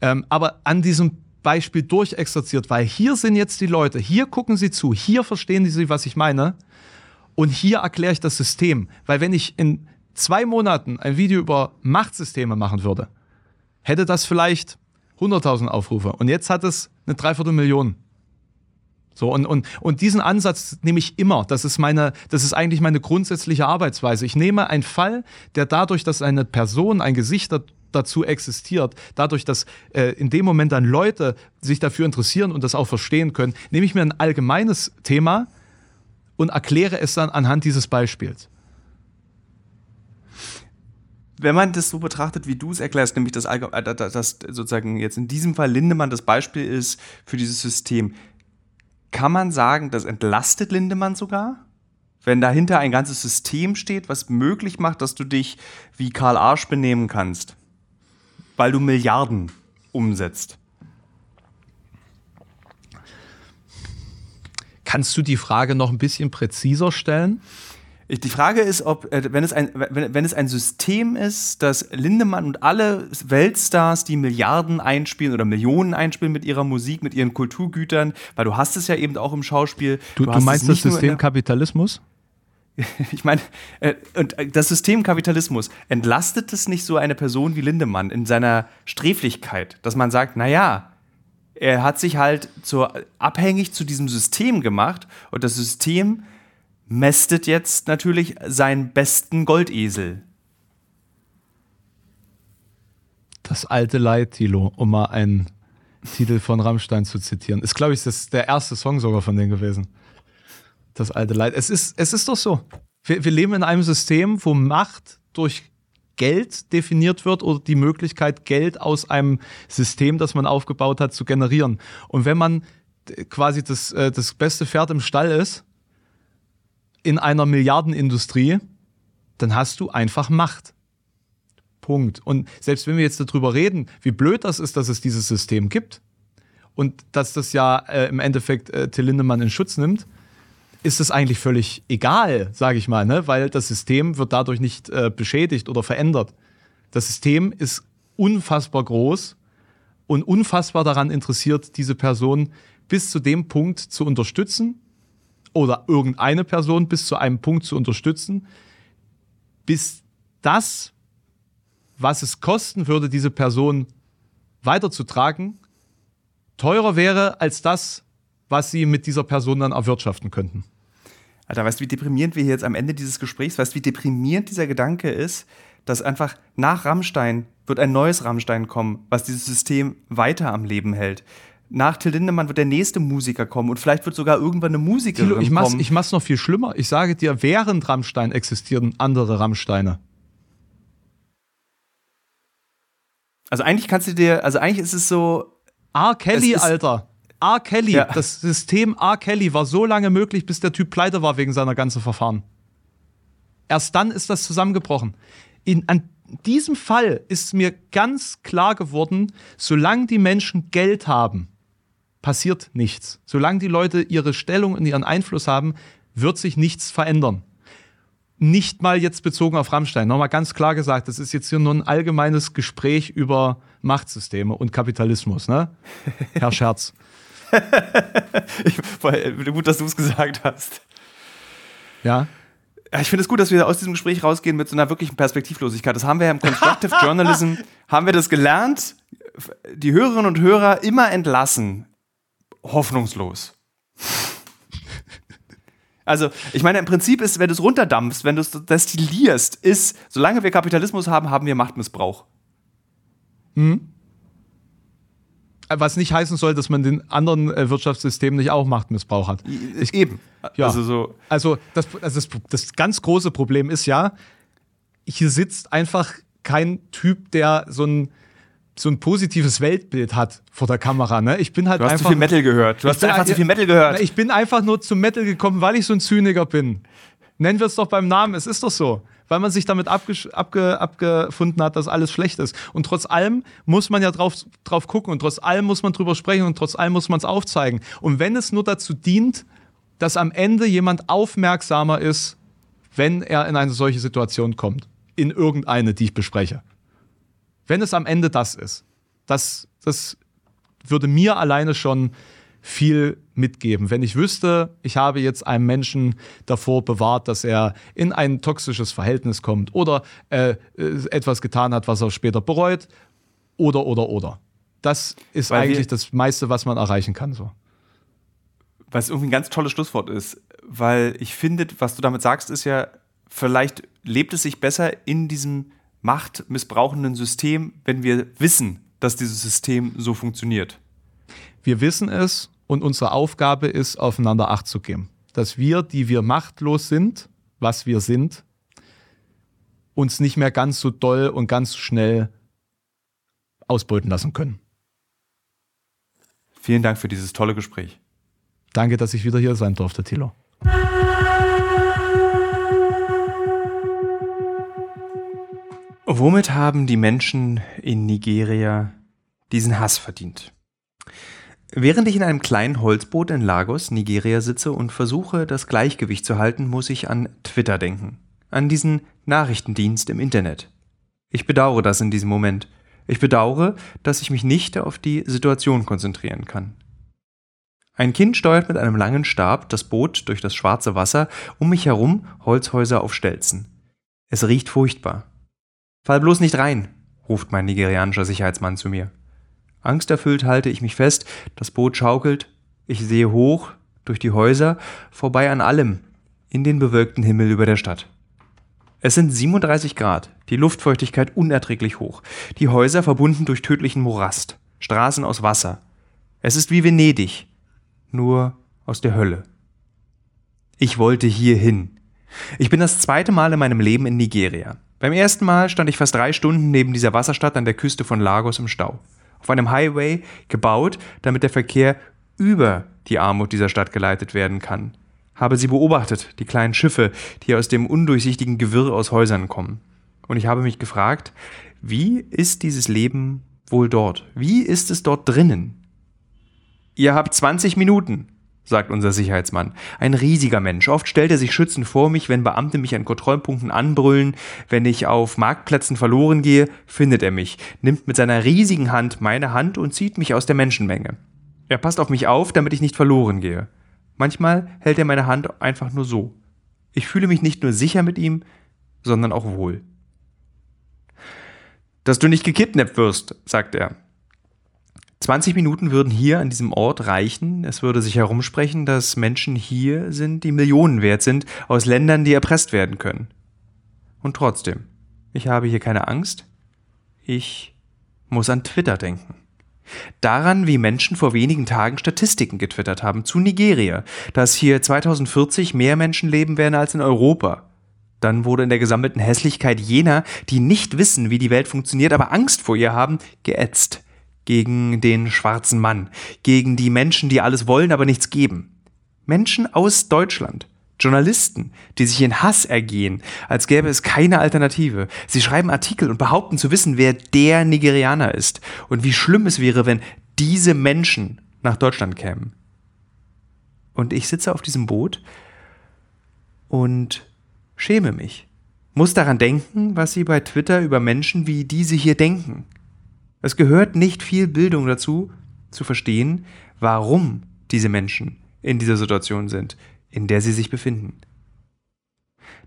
ähm, aber an diesem Beispiel durchexerziert, weil hier sind jetzt die Leute, hier gucken sie zu, hier verstehen sie, was ich meine, und hier erkläre ich das System. Weil wenn ich in zwei Monaten ein Video über Machtsysteme machen würde, hätte das vielleicht hunderttausend Aufrufe. Und jetzt hat es eine Dreiviertelmillion. So, und, und, und diesen Ansatz nehme ich immer. Das ist meine, das ist eigentlich meine grundsätzliche Arbeitsweise. Ich nehme einen Fall, der dadurch, dass eine Person, ein Gesicht dazu existiert, dadurch, dass äh, in dem Moment dann Leute sich dafür interessieren und das auch verstehen können, nehme ich mir ein allgemeines Thema und erkläre es dann anhand dieses Beispiels. Wenn man das so betrachtet, wie du es erklärst, nämlich dass, dass sozusagen jetzt in diesem Fall Lindemann das Beispiel ist für dieses System, kann man sagen, das entlastet Lindemann sogar? Wenn dahinter ein ganzes System steht, was möglich macht, dass du dich wie Karl Arsch benehmen kannst, weil du Milliarden umsetzt. Kannst du die Frage noch ein bisschen präziser stellen? Die Frage ist, ob, wenn es ein, wenn, wenn es ein System ist, dass Lindemann und alle Weltstars, die Milliarden einspielen oder Millionen einspielen mit ihrer Musik, mit ihren Kulturgütern, weil du hast es ja eben auch im Schauspiel. Du, du, du meinst das System Kapitalismus? Ich meine, äh, und das System Kapitalismus, entlastet es nicht so eine Person wie Lindemann in seiner Sträflichkeit, dass man sagt, naja, er hat sich halt zur, abhängig zu diesem System gemacht und das System mästet jetzt natürlich seinen besten Goldesel. Das alte Leid, Thilo, um mal einen Titel von Rammstein zu zitieren. Ist, glaube ich, das der erste Song sogar von denen gewesen. Das alte Leid. Es ist, es ist doch so. Wir, wir leben in einem System, wo Macht durch Geld definiert wird oder die Möglichkeit, Geld aus einem System, das man aufgebaut hat, zu generieren. Und wenn man quasi das, das beste Pferd im Stall ist, in einer Milliardenindustrie, dann hast du einfach Macht. Punkt. Und selbst wenn wir jetzt darüber reden, wie blöd das ist, dass es dieses System gibt und dass das ja äh, im Endeffekt äh, Till Lindemann in Schutz nimmt, ist das eigentlich völlig egal, sage ich mal, ne? Weil das System wird dadurch nicht äh, beschädigt oder verändert. Das System ist unfassbar groß und unfassbar daran interessiert, diese Person bis zu dem Punkt zu unterstützen, oder irgendeine Person bis zu einem Punkt zu unterstützen, bis das, was es kosten würde, diese Person weiterzutragen, teurer wäre als das, was sie mit dieser Person dann erwirtschaften könnten. Alter, weißt du, wie deprimierend wir hier jetzt am Ende dieses Gesprächs, weißt du, wie deprimierend dieser Gedanke ist, dass einfach nach Rammstein wird ein neues Rammstein kommen, was dieses System weiter am Leben hält. Nach Till Lindemann wird der nächste Musiker kommen und vielleicht wird sogar irgendwann eine Musikerin Thilo, ich mach's, kommen. Ich mach's noch viel schlimmer. Ich sage dir, während Rammstein existieren andere Rammsteine. Also eigentlich kannst du dir, also eigentlich ist es so... R. Kelly, ist, Alter. R. Kelly. Ja. Das System R. Kelly war so lange möglich, bis der Typ pleite war wegen seiner ganzen Verfahren. Erst dann ist das zusammengebrochen. In, an diesem Fall ist mir ganz klar geworden, solange die Menschen Geld haben, passiert nichts. Solange die Leute ihre Stellung und ihren Einfluss haben, wird sich nichts verändern. Nicht mal jetzt bezogen auf Rammstein. Nochmal ganz klar gesagt, das ist jetzt hier nur ein allgemeines Gespräch über Machtsysteme und Kapitalismus, ne? Herr Scherz. ich, weil, gut, dass du es gesagt hast. Ja. Ich finde es gut, dass wir aus diesem Gespräch rausgehen mit so einer wirklichen Perspektivlosigkeit. Das haben wir ja im Constructive Journalism, haben wir das gelernt, die Hörerinnen und Hörer immer entlassen. Hoffnungslos. Also, ich meine, im Prinzip ist, wenn du es runterdampfst, wenn du es destillierst, ist, solange wir Kapitalismus haben, haben wir Machtmissbrauch. Mhm. Was nicht heißen soll, dass man den anderen äh, Wirtschaftssystemen nicht auch Machtmissbrauch hat. Ich, Eben. Ja. Also, so. also, das, also das, das ganz große Problem ist ja, hier sitzt einfach kein Typ, der so ein, so ein positives Weltbild hat vor der Kamera. Ne? Ich bin halt du hast einfach, zu viel Metal gehört. Du hast einfach zu viel Metal gehört. Ich bin einfach nur zum Metal gekommen, weil ich so ein Zyniker bin. Nennen wir es doch beim Namen, es ist doch so. weil man sich damit abge- abge- abgefunden hat, dass alles schlecht ist. Und trotz allem muss man ja drauf, drauf gucken und trotz allem muss man drüber sprechen und trotz allem muss man es aufzeigen. Und wenn es nur dazu dient, dass am Ende jemand aufmerksamer ist, wenn er in eine solche Situation kommt, in irgendeine, die ich bespreche. Wenn es am Ende das ist, das, das würde mir alleine schon viel mitgeben. Wenn ich wüsste, ich habe jetzt einen Menschen davor bewahrt, dass er in ein toxisches Verhältnis kommt oder äh, etwas getan hat, was er später bereut oder, oder, oder. Das ist Weil eigentlich das meiste, was man erreichen kann, so. Was irgendwie ein ganz tolles Schlusswort ist, weil ich finde, was du damit sagst, ist ja, vielleicht lebt es sich besser in diesem machtmissbrauchenden System, wenn wir wissen, dass dieses System so funktioniert. Wir wissen es und unsere Aufgabe ist, aufeinander Acht zu geben. Dass wir, die wir machtlos sind, was wir sind, uns nicht mehr ganz so doll und ganz so schnell ausbeuten lassen können. Vielen Dank für dieses tolle Gespräch. Danke, dass ich wieder hier sein durfte, Thilo. Womit haben die Menschen in Nigeria diesen Hass verdient? Während ich in einem kleinen Holzboot in Lagos, Nigeria, sitze und versuche, das Gleichgewicht zu halten, muss ich an Twitter denken. An diesen Nachrichtendienst im Internet. Ich bedauere das in diesem Moment. Ich bedauere, dass ich mich nicht auf die Situation konzentrieren kann. Ein Kind steuert mit einem langen Stab das Boot durch das schwarze Wasser, um mich herum Holzhäuser auf Stelzen. Es riecht furchtbar. »Fall bloß nicht rein«, ruft mein nigerianischer Sicherheitsmann zu mir. Angsterfüllt halte ich mich fest, das Boot schaukelt, ich sehe hoch, durch die Häuser, vorbei an allem, in den bewölkten Himmel über der Stadt. Es sind siebenunddreißig Grad, die Luftfeuchtigkeit unerträglich hoch, die Häuser verbunden durch tödlichen Morast, Straßen aus Wasser. Es ist wie Venedig. Nur aus der Hölle. Ich wollte hier hin. Ich bin das zweite Mal in meinem Leben in Nigeria. Beim ersten Mal stand ich fast drei Stunden neben dieser Wasserstadt an der Küste von Lagos im Stau. Auf einem Highway, gebaut, damit der Verkehr über die Armut dieser Stadt geleitet werden kann. Habe sie beobachtet, die kleinen Schiffe, die aus dem undurchsichtigen Gewirr aus Häusern kommen. Und ich habe mich gefragt, wie ist dieses Leben wohl dort? Wie ist es dort drinnen? »Ihr habt zwanzig Minuten«, sagt unser Sicherheitsmann. Ein riesiger Mensch. Oft stellt er sich schützend vor mich, wenn Beamte mich an Kontrollpunkten anbrüllen. Wenn ich auf Marktplätzen verloren gehe, findet er mich, nimmt mit seiner riesigen Hand meine Hand und zieht mich aus der Menschenmenge. Er passt auf mich auf, damit ich nicht verloren gehe. Manchmal hält er meine Hand einfach nur so. Ich fühle mich nicht nur sicher mit ihm, sondern auch wohl. »Dass du nicht gekidnappt wirst«, sagt er. zwanzig Minuten würden hier an diesem Ort reichen. Es würde sich herumsprechen, dass Menschen hier sind, die Millionen wert sind, aus Ländern, die erpresst werden können. Und trotzdem, ich habe hier keine Angst. Ich muss an Twitter denken. Daran, wie Menschen vor wenigen Tagen Statistiken getwittert haben zu Nigeria, dass hier zweitausendvierzig mehr Menschen leben werden als in Europa. Dann wurde in der gesammelten Hässlichkeit jener, die nicht wissen, wie die Welt funktioniert, aber Angst vor ihr haben, geätzt. Gegen den schwarzen Mann, gegen die Menschen, die alles wollen, aber nichts geben. Menschen aus Deutschland, Journalisten, die sich in Hass ergehen, als gäbe es keine Alternative. Sie schreiben Artikel und behaupten zu wissen, wer der Nigerianer ist und wie schlimm es wäre, wenn diese Menschen nach Deutschland kämen. Und ich sitze auf diesem Boot und schäme mich, muss daran denken, was sie bei Twitter über Menschen wie diese hier denken. Es gehört nicht viel Bildung dazu, zu verstehen, warum diese Menschen in dieser Situation sind, in der sie sich befinden.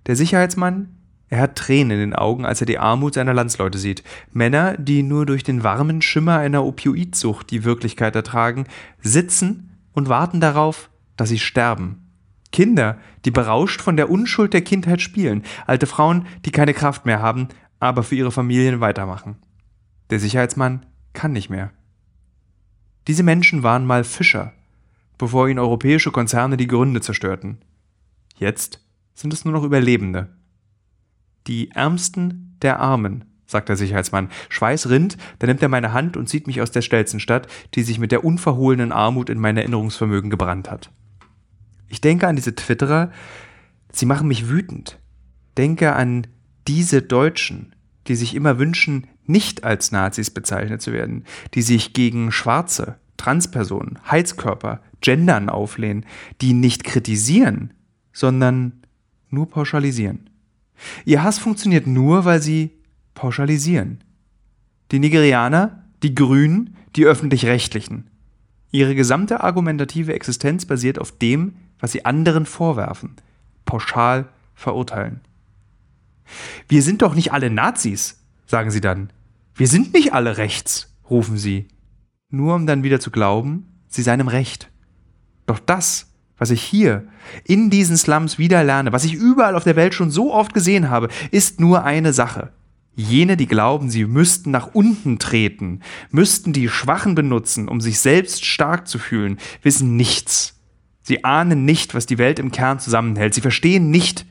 Der Sicherheitsmann, er hat Tränen in den Augen, als er die Armut seiner Landsleute sieht. Männer, die nur durch den warmen Schimmer einer Opioidsucht die Wirklichkeit ertragen, sitzen und warten darauf, dass sie sterben. Kinder, die berauscht von der Unschuld der Kindheit spielen. Alte Frauen, die keine Kraft mehr haben, aber für ihre Familien weitermachen. Der Sicherheitsmann kann nicht mehr. Diese Menschen waren mal Fischer, bevor ihnen europäische Konzerne die Gründe zerstörten. Jetzt sind es nur noch Überlebende. Die Ärmsten der Armen, sagt der Sicherheitsmann. Schweiß rinnt, dann nimmt er meine Hand und zieht mich aus der Stelzenstadt, die sich mit der unverhohlenen Armut in mein Erinnerungsvermögen gebrannt hat. Ich denke an diese Twitterer, sie machen mich wütend. Denke an diese Deutschen, die sich immer wünschen, nicht als Nazis bezeichnet zu werden, die sich gegen Schwarze, Transpersonen, Heizkörper, Gendern auflehnen, die nicht kritisieren, sondern nur pauschalisieren. Ihr Hass funktioniert nur, weil sie pauschalisieren. Die Nigerianer, die Grünen, die Öffentlich-Rechtlichen. Ihre gesamte argumentative Existenz basiert auf dem, was sie anderen vorwerfen, pauschal verurteilen. Wir sind doch nicht alle Nazis, sagen sie dann. Wir sind nicht alle rechts, rufen sie. Nur um dann wieder zu glauben, sie seien im Recht. Doch das, was ich hier in diesen Slums wieder lerne, was ich überall auf der Welt schon so oft gesehen habe, ist nur eine Sache. Jene, die glauben, sie müssten nach unten treten, müssten die Schwachen benutzen, um sich selbst stark zu fühlen, wissen nichts. Sie ahnen nicht, was die Welt im Kern zusammenhält. Sie verstehen nicht,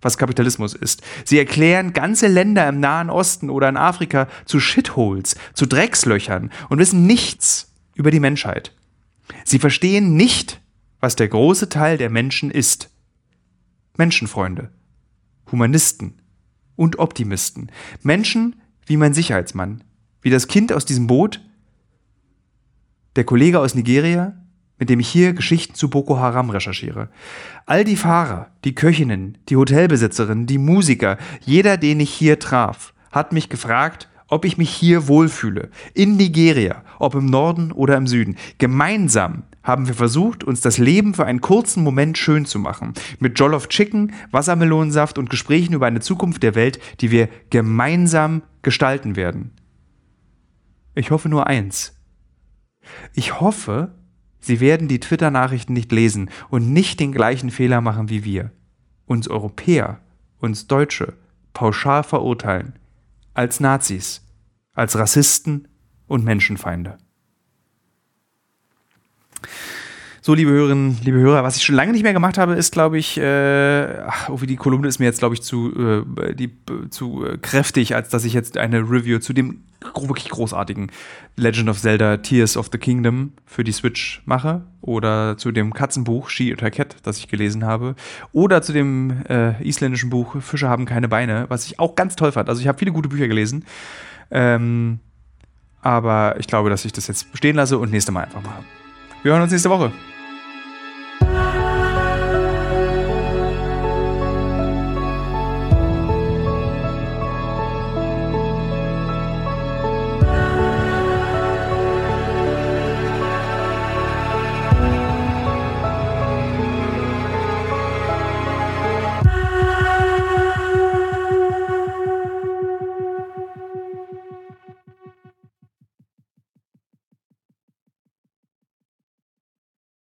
was Kapitalismus ist. Sie erklären ganze Länder im Nahen Osten oder in Afrika zu Shitholes, zu Dreckslöchern und wissen nichts über die Menschheit. Sie verstehen nicht, was der große Teil der Menschen ist. Menschenfreunde, Humanisten und Optimisten. Menschen wie mein Sicherheitsmann, wie das Kind aus diesem Boot, der Kollege aus Nigeria, mit dem ich hier Geschichten zu Boko Haram recherchiere. All die Fahrer, die Köchinnen, die Hotelbesitzerinnen, die Musiker, jeder, den ich hier traf, hat mich gefragt, ob ich mich hier wohlfühle, in Nigeria, ob im Norden oder im Süden. Gemeinsam haben wir versucht, uns das Leben für einen kurzen Moment schön zu machen, mit Jollof Chicken, Wassermelonensaft und Gesprächen über eine Zukunft der Welt, die wir gemeinsam gestalten werden. Ich hoffe nur eins. Ich hoffe, Sie werden die Twitter-Nachrichten nicht lesen und nicht den gleichen Fehler machen wie wir. Uns Europäer, uns Deutsche pauschal verurteilen. Als Nazis, als Rassisten und Menschenfeinde. So, liebe Hörerinnen, liebe Hörer, was ich schon lange nicht mehr gemacht habe, ist, glaube ich, äh, ach, oh, die Kolumne ist mir jetzt, glaube ich, zu, äh, die, zu äh, kräftig, als dass ich jetzt eine Review zu dem wirklich großartigen Legend of Zelda Tears of the Kingdom für die Switch mache oder zu dem Katzenbuch She oder Cat, das ich gelesen habe oder zu dem äh, isländischen Buch Fische haben keine Beine, was ich auch ganz toll fand. Also ich habe viele gute Bücher gelesen, ähm, aber ich glaube, dass ich das jetzt stehen lasse und nächste Mal einfach mal. Wir hören uns nächste Woche.